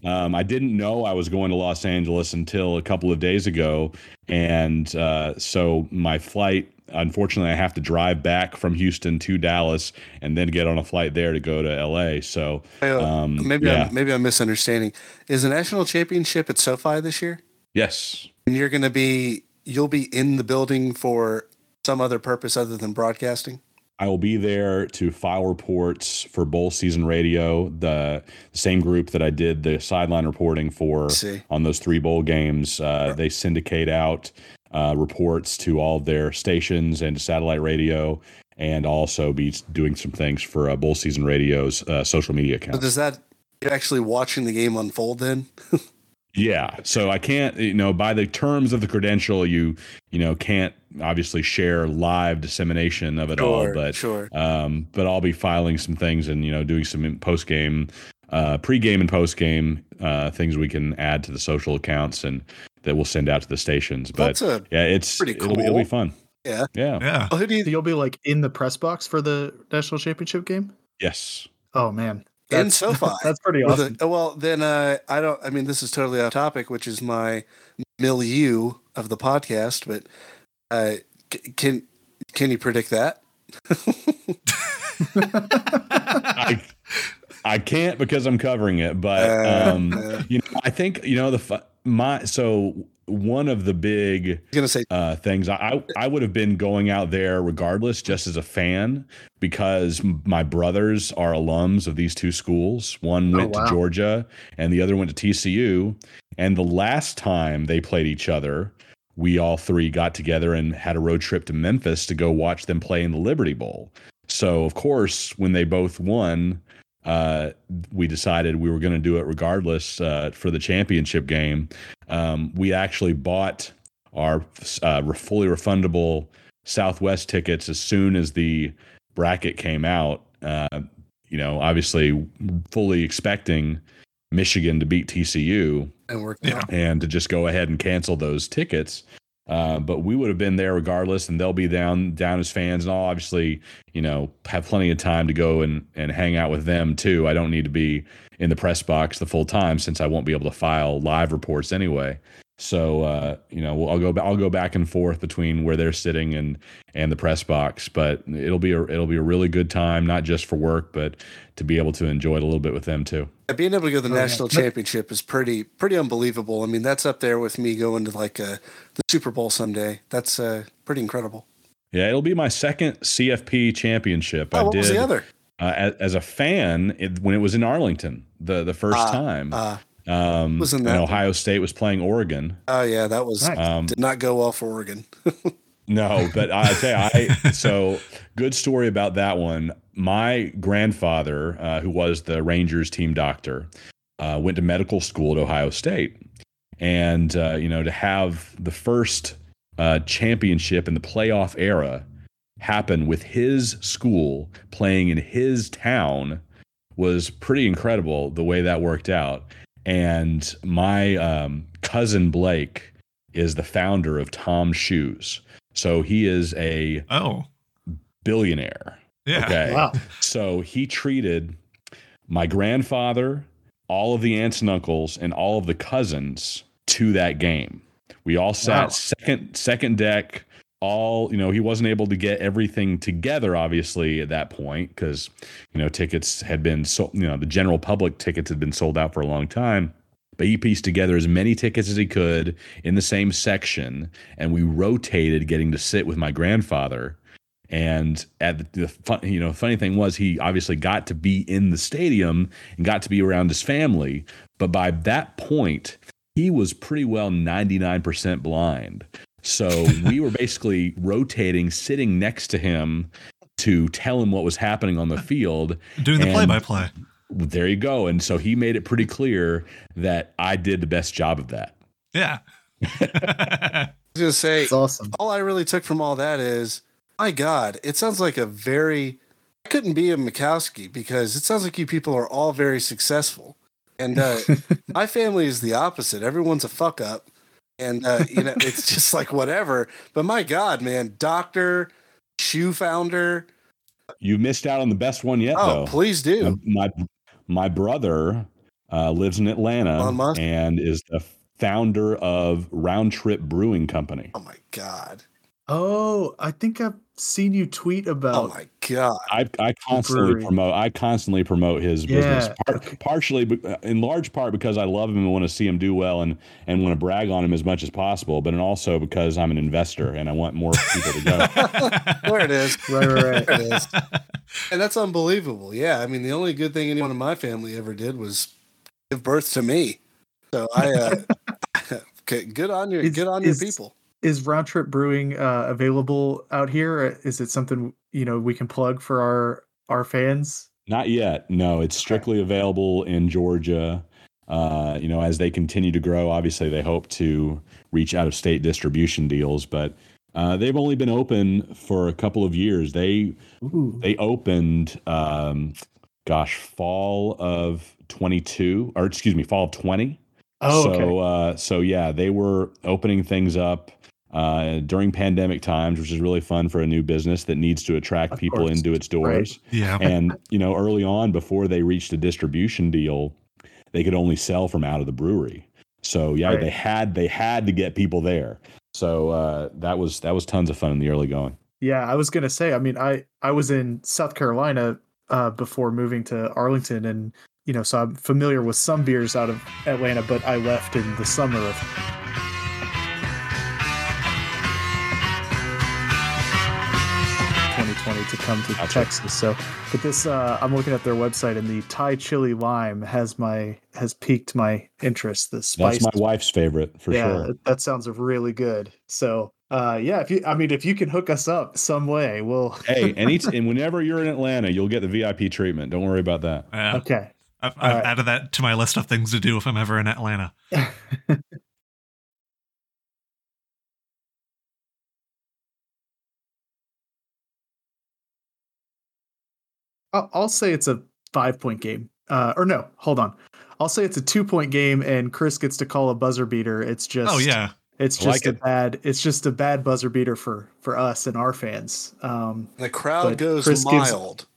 um, I didn't know I was going to Los Angeles until a couple of days ago. And uh, so my flight, unfortunately, I have to drive back from Houston to Dallas and then get on a flight there to go to L A. So um, maybe, yeah. I'm, maybe I'm misunderstanding. Is the national championship at SoFi this year? Yes. And you're going to be, you'll be in the building for some other purpose other than broadcasting? I will be there to file reports for Bowl Season Radio, the same group that I did the sideline reporting for on those three bowl games. Uh, right. They syndicate out uh, reports to all of their stations and to satellite radio, and also be doing some things for uh, Bowl Season Radio's uh, social media account. So does that, you're actually watching the game unfold then? Yeah. So I can't, you know, by the terms of the credential, you, you know, can't obviously share live dissemination of it sure, all, but, sure. um, but I'll be filing some things and, you know, doing some post game, uh, pregame and post game, uh, things we can add to the social accounts and that we'll send out to the stations. But a, yeah, it's pretty cool. It'll be, it'll be fun. Yeah. Yeah. yeah. Well, who do you, you'll be like in the press box for the national championship game? Yes. Oh man. And SoFi. That's pretty awesome. A, well, then uh, I don't, I mean, this is totally off topic, which is my milieu of the podcast, but uh, c- can can you predict that? I, I can't because I'm covering it, but um, uh, you know, I think, you know, the my so one of the big gonna say, uh, things I, I would have been going out there regardless, just as a fan, because my brothers are alums of these two schools. One went oh, wow. to Georgia and the other went to T C U. And the last time they played each other, we all three got together and had a road trip to Memphis to go watch them play in the Liberty Bowl. So of course, when they both won, Uh, we decided we were going to do it regardless uh, for the championship game. Um, we actually bought our uh, fully refundable Southwest tickets as soon as the bracket came out. Uh, you know, obviously fully expecting Michigan to beat T C U and, work yeah. and to just go ahead and cancel those tickets. Uh, but we would have been there regardless, and they'll be down down as fans, and I'll obviously, you know, have plenty of time to go and, and hang out with them too. I don't need to be in the press box the full time since I won't be able to file live reports anyway. So uh, you know, I'll go I'll go back and forth between where they're sitting and and the press box. But it'll be a it'll be a really good time, not just for work, but to be able to enjoy it a little bit with them too. Yeah, being able to go to the oh, national yeah. championship is pretty pretty unbelievable. I mean, that's up there with me going to like a, the Super Bowl someday. That's uh, pretty incredible. Yeah, it'll be my second C F P championship. Oh, I what did, was the other? Uh, as, as a fan, it, when it was in Arlington the the first uh, time. Uh, Um, Wasn't that? And Ohio State was playing Oregon. Oh yeah, that was um, did not go well for Oregon. No, but I tell you, I so good story about that one. My grandfather, uh, who was the Rangers team doctor, uh, went to medical school at Ohio State, and uh, you know, to have the first uh, championship in the playoff era happen with his school playing in his town was pretty incredible. The way that worked out. And my um, cousin Blake is the founder of Tom Shoes. So he is a oh. billionaire. Yeah. Okay? Wow. So he treated my grandfather, all of the aunts and uncles, and all of the cousins to that game. We all sat wow. second second deck. All, you know, he wasn't able to get everything together, obviously, at that point, because, you know, tickets had been sold, you know, the general public tickets had been sold out for a long time. But he pieced together as many tickets as he could in the same section. And we rotated getting to sit with my grandfather. And at the, the you know, funny thing was, he obviously got to be in the stadium and got to be around his family. But by that point, he was pretty well ninety-nine percent blind. So we were basically rotating, sitting next to him to tell him what was happening on the field. Doing the play-by-play. There you go. And so he made it pretty clear that I did the best job of that. Yeah. I was going to say, that's awesome. All I really took from all that is, my God, it sounds like a very – I couldn't be a Mycoskie because it sounds like you people are all very successful. And uh, my family is the opposite. Everyone's a fuck-up. And, uh, you know, it's just like whatever. But my God, man, doctor, shoe founder. You missed out on the best one yet, oh, though. Oh, please do. My, My brother uh, lives in Atlanta and is the founder of Round Trip Brewing Company. Oh, my God. Oh, I think I've seen you tweet about. Oh my God! I, I constantly brewery. promote. I constantly promote his yeah. business, Part, partially, in large part, because I love him and want to see him do well, and and want to brag on him as much as possible. But and also because I'm an investor and I want more people to go. There it is. Right, right, right. There it is. And that's unbelievable. Yeah, I mean, the only good thing anyone in my family ever did was give birth to me. So I. Uh, okay, good on your, it's, good on your people. Is Round Trip Brewing uh, available out here? Is it something, you know, we can plug for our, our fans? Not yet. No, it's strictly available in Georgia. Uh, you know, as they continue to grow, obviously they hope to reach out of state distribution deals, but uh, they've only been open for a couple of years. They, Ooh. they opened, um, gosh, fall of twenty-two or excuse me, fall of twenty. Oh, so, okay. uh, so yeah, they were opening things up Uh, during pandemic times, which is really fun for a new business that needs to attract of people course. into its doors. Right. Yeah. And, you know, early on, before they reached a distribution deal, they could only sell from out of the brewery. So yeah, right. they had, they had to get people there. So uh, that was, that was tons of fun in the early going. Yeah. I was going to say, I mean, I, I was in South Carolina uh, before moving to Arlington, and, you know, so I'm familiar with some beers out of Atlanta, but I left in the summer of to come to That's Texas. Right. So, but this, uh, I'm looking at their website, and the Thai chili lime has my, has piqued my interest. The spice. That's my wife's favorite for yeah, sure. That sounds really good. So, uh, yeah, if you, I mean, if you can hook us up some way, we'll, hey, and, each, and whenever you're in Atlanta, you'll get the V I P treatment. Don't worry about that. Uh, okay. I've, I've right. added that to my list of things to do if I'm ever in Atlanta. I'll say it's a five point game uh, or no, hold on. I'll say it's a two point game and Chris gets to call a buzzer beater. It's just, oh yeah, it's just like a it. bad, it's just a bad buzzer beater for, for us and our fans. Um, the crowd goes Chris mild. Gives,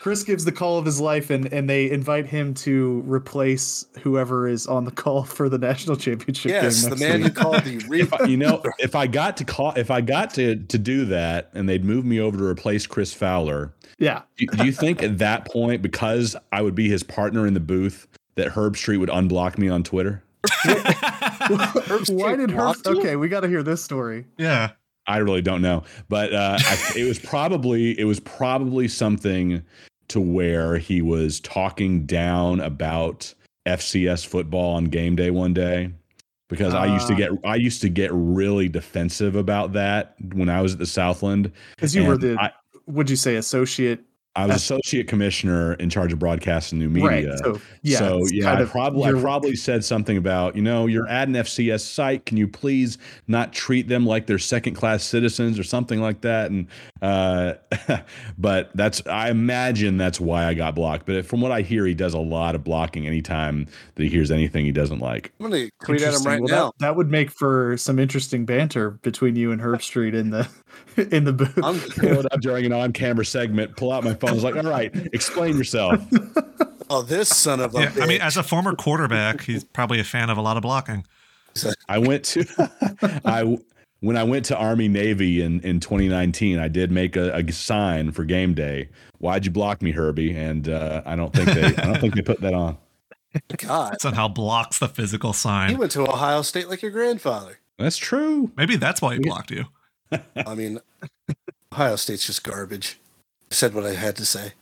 Chris gives the call of his life, and, and they invite him to replace whoever is on the call for the national championship. Yes, game next the man week. who called the re- I, you know, if I got to call, if I got to, to do that and they'd move me over to replace Chris Fowler. Yeah. do, do you think at that point, because I would be his partner in the booth, that Herb Street would unblock me on Twitter? Why did Herb? Okay, we got to hear this story. Yeah, I really don't know, but uh, I, it was probably it was probably something to where he was talking down about F C S football on game day one day, because uh, I used to get I used to get really defensive about that when I was at the Southland. Because you were the. I, Would you say associate? I was associate commissioner in charge of broadcast and new media. Right. So yeah, so, yeah I, probably, I probably said something about, you know, you're at an F C S site. Can you please not treat them like they're second class citizens or something like that? And uh, but that's I imagine that's why I got blocked. But from what I hear, he does a lot of blocking anytime that he hears anything he doesn't like. I'm going to tweet at him right well, now. That, that would make for some interesting banter between you and Herb Street in the in the booth. I'm pulling up during an on-camera segment. Pull out my. I was like, all right, explain yourself. Oh, this son of a yeah, bitch. I mean, as a former quarterback, he's probably a fan of a lot of blocking. I went to I when I went to Army Navy in, in twenty nineteen, I did make a, a sign for game day. Why'd you block me, Herbie? And uh, I don't think they I don't think they put that on. God. Somehow blocks the physical sign. He went to Ohio State like your grandfather. That's true. Maybe that's why he yeah. blocked you. I mean, Ohio State's just garbage. Said what I had to say.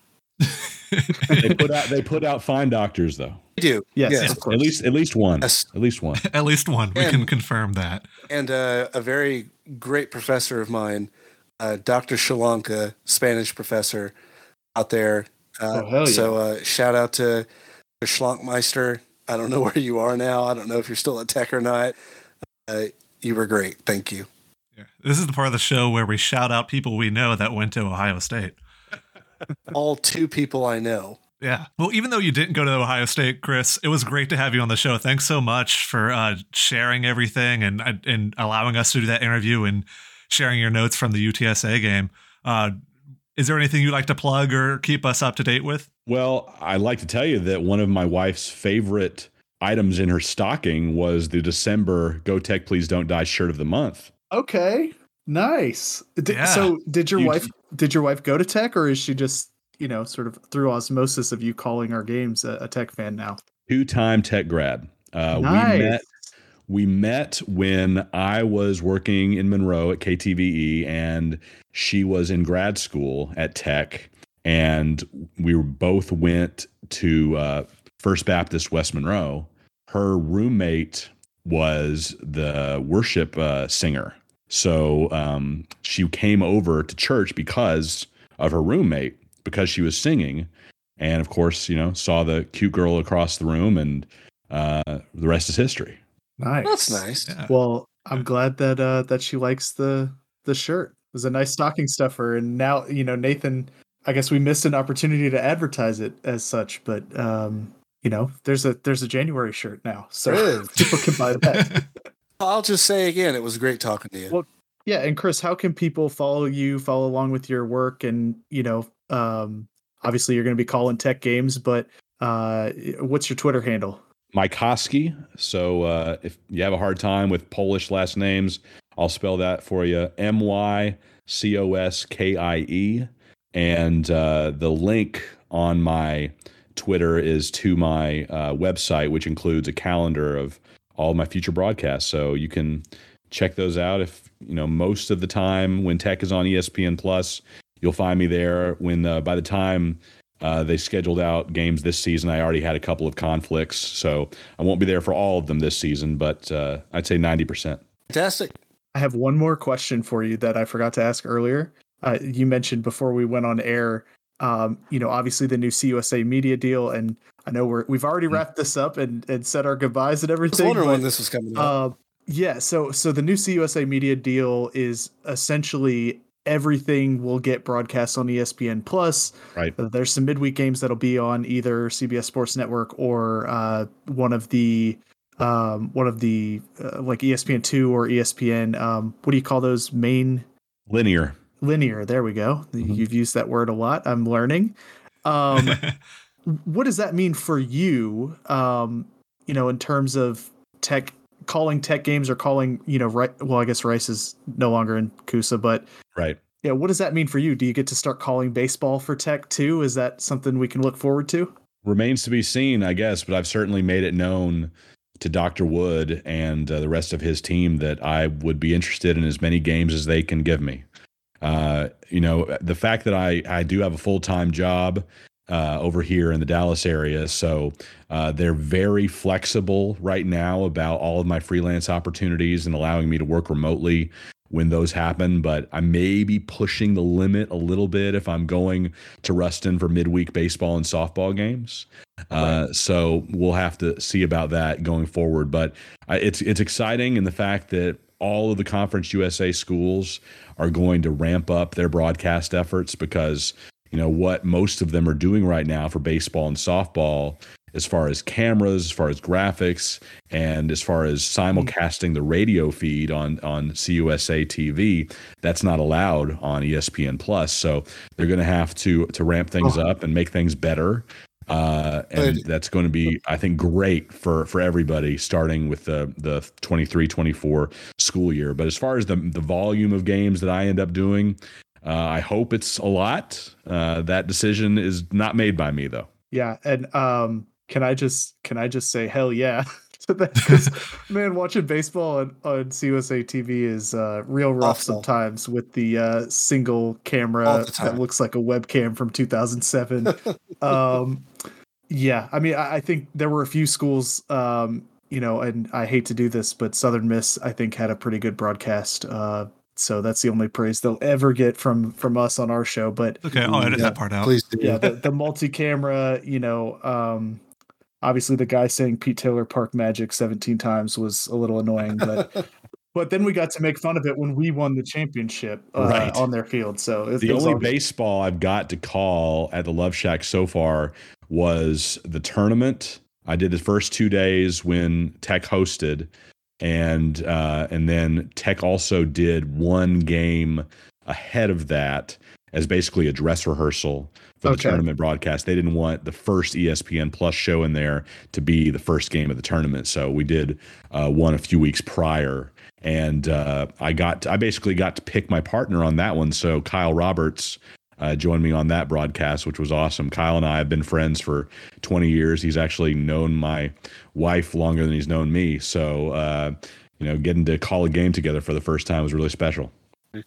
they put out they put out fine doctors though. They do. Yes, yes. Of course. At least at least one. Yes. At least one. At least one. We and, can confirm that. And uh, a very great professor of mine, uh, Doctor Shalanka, Spanish professor out there. Uh, oh, hell yeah. So uh, shout out to Schlankmeister. I don't know where you are now. I don't know if you're still at Tech or not. Uh, you were great. Thank you. Yeah. This is the part of the show where we shout out people we know that went to Ohio State. All two people I know. Yeah. Well, even though you didn't go to Ohio State, Chris, it was great to have you on the show. Thanks so much for uh, sharing everything and and allowing us to do that interview and sharing your notes from the U T S A game. Uh, is there anything you'd like to plug or keep us up to date with? Well, I'd like to tell you that one of my wife's favorite items in her stocking was the December Go Tech Please Don't Die shirt of the month. Okay, nice. Did, yeah. So did your you, wife did your wife go to Tech, or is she just, you know, sort of through osmosis of you calling our games a, a Tech fan now? Two-time Tech grad. Uh, nice. We met. We met when I was working in Monroe at K T V E, and she was in grad school at Tech, and we were both went to uh, First Baptist West Monroe. Her roommate was the worship uh, singer, so um, she came over to church because of her roommate, because she was singing, and of course, you know, saw the cute girl across the room, and uh, the rest is history. Nice. That's nice. Yeah. Well, I'm glad that uh, that she likes the the shirt. It was a nice stocking stuffer, and now, you know, Nathan, I guess we missed an opportunity to advertise it as such, but um, you know, there's a there's a January shirt now, so really? People can buy that. I'll just say again, it was great talking to you. Well, yeah, and Chris, how can people follow you, follow along with your work, and you know, um, obviously you're going to be calling Tech games, but uh, what's your Twitter handle? Mycoskie. So uh, if you have a hard time with Polish last names, I'll spell that for you. M Y C O S K I E. And uh, the link on my Twitter is to my uh, website, which includes a calendar of all my future broadcasts. So you can check those out. If you know, most of the time when Tech is on E S P N Plus, you'll find me there. When uh, by the time Uh, they scheduled out games this season, I already had a couple of conflicts, so I won't be there for all of them this season, but uh, I'd say ninety percent. Fantastic. I have one more question for you that I forgot to ask earlier. Uh, you mentioned before we went on air, um, you know, obviously the new C U S A media deal, and I know we're, we've already wrapped this up and, and said our goodbyes and everything. I was wondering when this was coming up. Uh, yeah, so, so the new C U S A media deal is essentially everything will get broadcast on E S P N Plus. Right. There's some midweek games that'll be on either C B S Sports Network or uh, one of the um, one of the uh, like E S P N two or E S P N. Um, what do you call those? Main linear. Linear. There we go. Mm-hmm. You've used that word a lot. I'm learning. Um, what does that mean for you? Um, you know, in terms of Tech. Calling Tech games or calling, you know, right. Well, I guess Rice is no longer in C U S A, but right. Yeah. What does that mean for you? Do you get to start calling baseball for Tech too? Is that something we can look forward to? Remains to be seen, I guess, but I've certainly made it known to Doctor Wood and uh, the rest of his team that I would be interested in as many games as they can give me. Uh, you know, the fact that I, I do have a full-time job Uh, over here in the Dallas area. So uh, they're very flexible right now about all of my freelance opportunities and allowing me to work remotely when those happen. But I may be pushing the limit a little bit if I'm going to Ruston for midweek baseball and softball games. Uh, right. So we'll have to see about that going forward. But uh, it's, it's exciting in the fact that all of the Conference U S A schools are going to ramp up their broadcast efforts because you know, what most of them are doing right now for baseball and softball, as far as cameras, as far as graphics, and as far as simulcasting the radio feed on, on C U S A T V, that's not allowed on E S P N Plus. So they're going to have to to ramp things oh. up and make things better. Uh, and that's going to be, I think, great for, for everybody starting with the, the twenty-three twenty-four school year. But as far as the the volume of games that I end up doing, Uh, I hope it's a lot. Uh, that decision is not made by me, though. Yeah, and um, can I just can I just say hell yeah? Because man, watching baseball on, on C U S A T V is uh, real rough awful. Sometimes with the uh, single camera that looks like a webcam from two thousand seven. um, yeah, I mean, I, I think there were a few schools, um, you know, and I hate to do this, but Southern Miss, I think, had a pretty good broadcast. Uh, So that's the only praise they'll ever get from from us on our show. But okay, I'll edit yeah, that part out. Please do. Yeah, the, the multi-camera, you know, um, obviously the guy saying Pete Taylor Park Magic seventeen times was a little annoying, but but then we got to make fun of it when we won the championship uh, right. on their field. So it's the only baseball I've got to call at the Love Shack so far was the tournament. I did the first two days when Tech hosted. And uh, and then Tech also did one game ahead of that, as basically a dress rehearsal for the okay. tournament broadcast. They didn't want the first E S P N Plus show in there to be the first game of the tournament. So we did uh, one a few weeks prior. And uh, I got to, I basically got to pick my partner on that one. So Kyle Roberts uh, joined me on that broadcast, which was awesome. Kyle and I have been friends for twenty years. He's actually known my wife longer than he's known me. So, uh, you know, getting to call a game together for the first time was really special.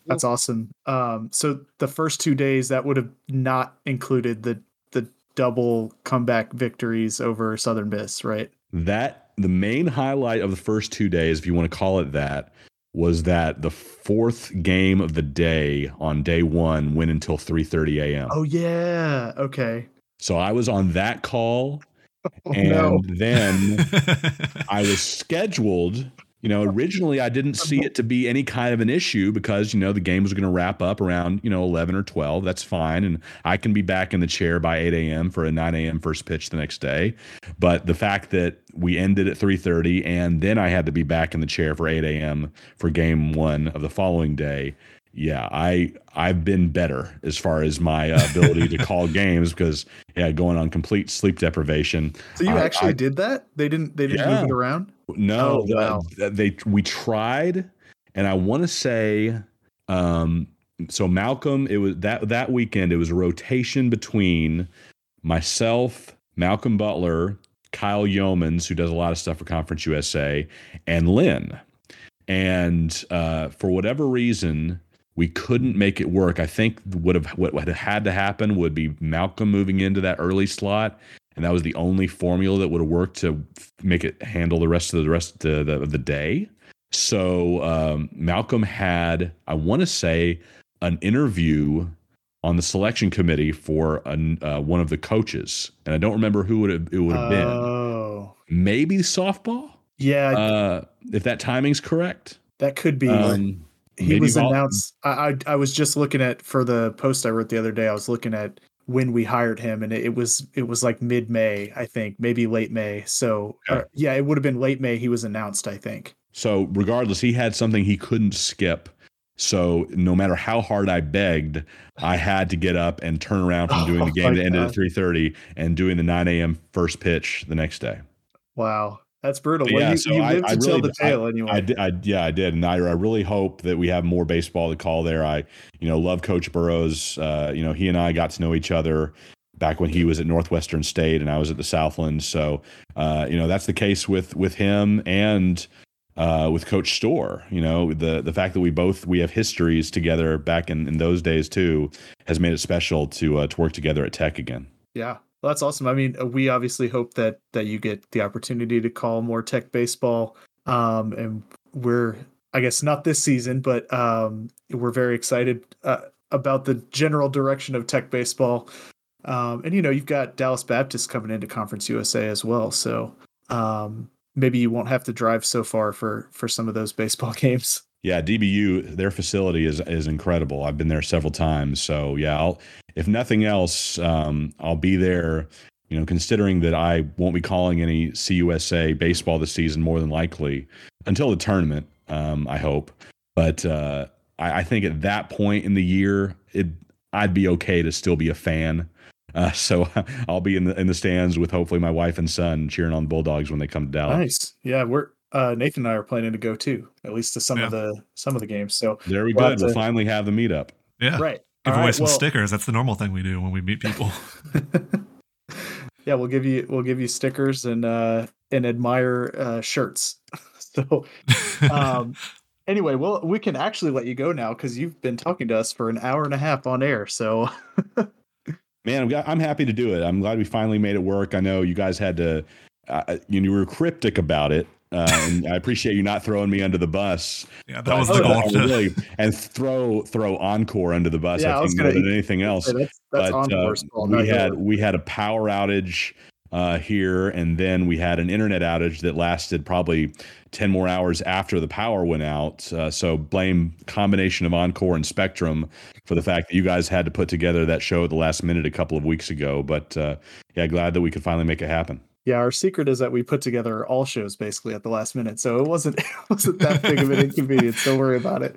That's awesome. Um, so the first two days, that would have not included the the double comeback victories over Southern Miss, right? That the main highlight of the first two days, if you want to call it that, was that the fourth game of the day on day one went until three thirty a.m. Oh, yeah. Okay. So I was on that call, oh, and no. then I was scheduled. You know, originally I didn't see it to be any kind of an issue because, you know, the game was going to wrap up around, you know, eleven or twelve. That's fine. And I can be back in the chair by eight a.m. for a nine a.m. first pitch the next day. But the fact that we ended at three thirty and then I had to be back in the chair for eight a.m. for game one of the following day. Yeah, I, I've been better as far as my uh, ability to call games because, yeah, going on complete sleep deprivation. So you I, actually I, did that? They didn't They didn't yeah. move it around? No, oh, the, wow. the, they we tried, and I want to say, um, so Malcolm, it was that that weekend, it was a rotation between myself, Malcolm Butler, Kyle Yeomans, who does a lot of stuff for Conference U S A, and Lynn. And uh, for whatever reason, we couldn't make it work. I think would have what had to happen would be Malcolm moving into that early slot, and that was the only formula that would have worked to make it handle the rest of the rest of the, of the day. So um, Malcolm had, I want to say, an interview on the selection committee for an, uh, one of the coaches, and I don't remember who it would have, it would have oh. been. Maybe softball. Yeah, uh, if that timing's correct, that could be. Um, He Maybe was announced. I, I I was just looking at for the post I wrote the other day. I was looking at when we hired him, and it, it was it was like mid May, I think, maybe late May. So okay. or, yeah, it would have been late May. He was announced, I think. So regardless, he had something he couldn't skip. So no matter how hard I begged, I had to get up and turn around from doing oh, the game that God. ended at three thirty and doing the nine a m first pitch the next day. Wow. That's brutal. Well, yeah, you, so you lived I, to I really, tell the tale anyway. I, I, I, yeah, I did. And I, I really hope that we have more baseball to call there. I, you know, love Coach Burrows. Uh, you know, he and I got to know each other back when he was at Northwestern State and I was at the Southland. So, uh, you know, that's the case with with him and uh, with Coach Storr. You know, the the fact that we both we have histories together back in, in those days, too, has made it special to uh, to work together at Tech again. Yeah. Well, that's awesome. I mean, we obviously hope that that you get the opportunity to call more Tech baseball. Um, and we're, I guess, not this season, but um, we're very excited uh, about the general direction of Tech baseball. Um, and, you know, you've got Dallas Baptist coming into Conference U S A as well. So um, maybe you won't have to drive so far for for some of those baseball games. Yeah, D B U, their facility is is incredible. I've been there several times. So, yeah, I'll, if nothing else, um, I'll be there, you know, considering that I won't be calling any C U S A baseball this season more than likely until the tournament, um, I hope. But uh, I, I think at that point in the year, it I'd be okay to still be a fan. Uh, so I'll be in the, in the stands with hopefully my wife and son cheering on the Bulldogs when they come to Dallas. Nice. Yeah, we're. Uh, Nathan and I are planning to go too, at least to some yeah. of the some of the games. So there we we'll go. Have to, we'll finally have the meetup. Yeah, right. Give All away right, some well, stickers. That's the normal thing we do when we meet people. yeah, we'll give you we'll give you stickers and uh, and admire uh, shirts. So um, anyway, well, we can actually let you go now because you've been talking to us for an hour and a half on air. So. Man, I'm, I'm happy to do it. I'm glad we finally made it work. I know you guys had to. Uh, you were cryptic about it. Uh, and I appreciate you not throwing me under the bus. Yeah, that was the goal. Really, and throw throw encore under the bus. Yeah, I think more than anything else. That's, that's but uh, we had over. we had a power outage uh, here, and then we had an internet outage that lasted probably ten more hours after the power went out. Uh, so blame combination of Encore and Spectrum for the fact that you guys had to put together that show at the last minute a couple of weeks ago. But uh, yeah, glad that we could finally make it happen. Yeah, our secret is that we put together all shows basically at the last minute, so it wasn't it wasn't that big of an inconvenience. Don't worry about it.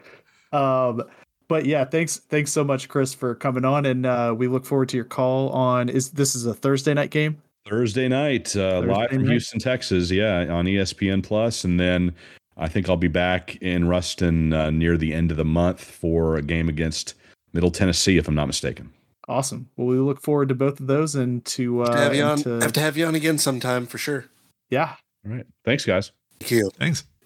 Um, But yeah, thanks, thanks so much, Chris, for coming on, and uh, we look forward to your call on. Is this is a Thursday night game? Thursday night, uh, Thursday live from night? Houston, Texas. Yeah, on E S P N Plus, and then I think I'll be back in Ruston uh, near the end of the month for a game against Middle Tennessee, if I'm not mistaken. Awesome. Well, we look forward to both of those, and to, uh, have, to, have, you on, to... have to have you on again sometime for sure. Yeah. All right. Thanks, guys. Thank you. Thanks.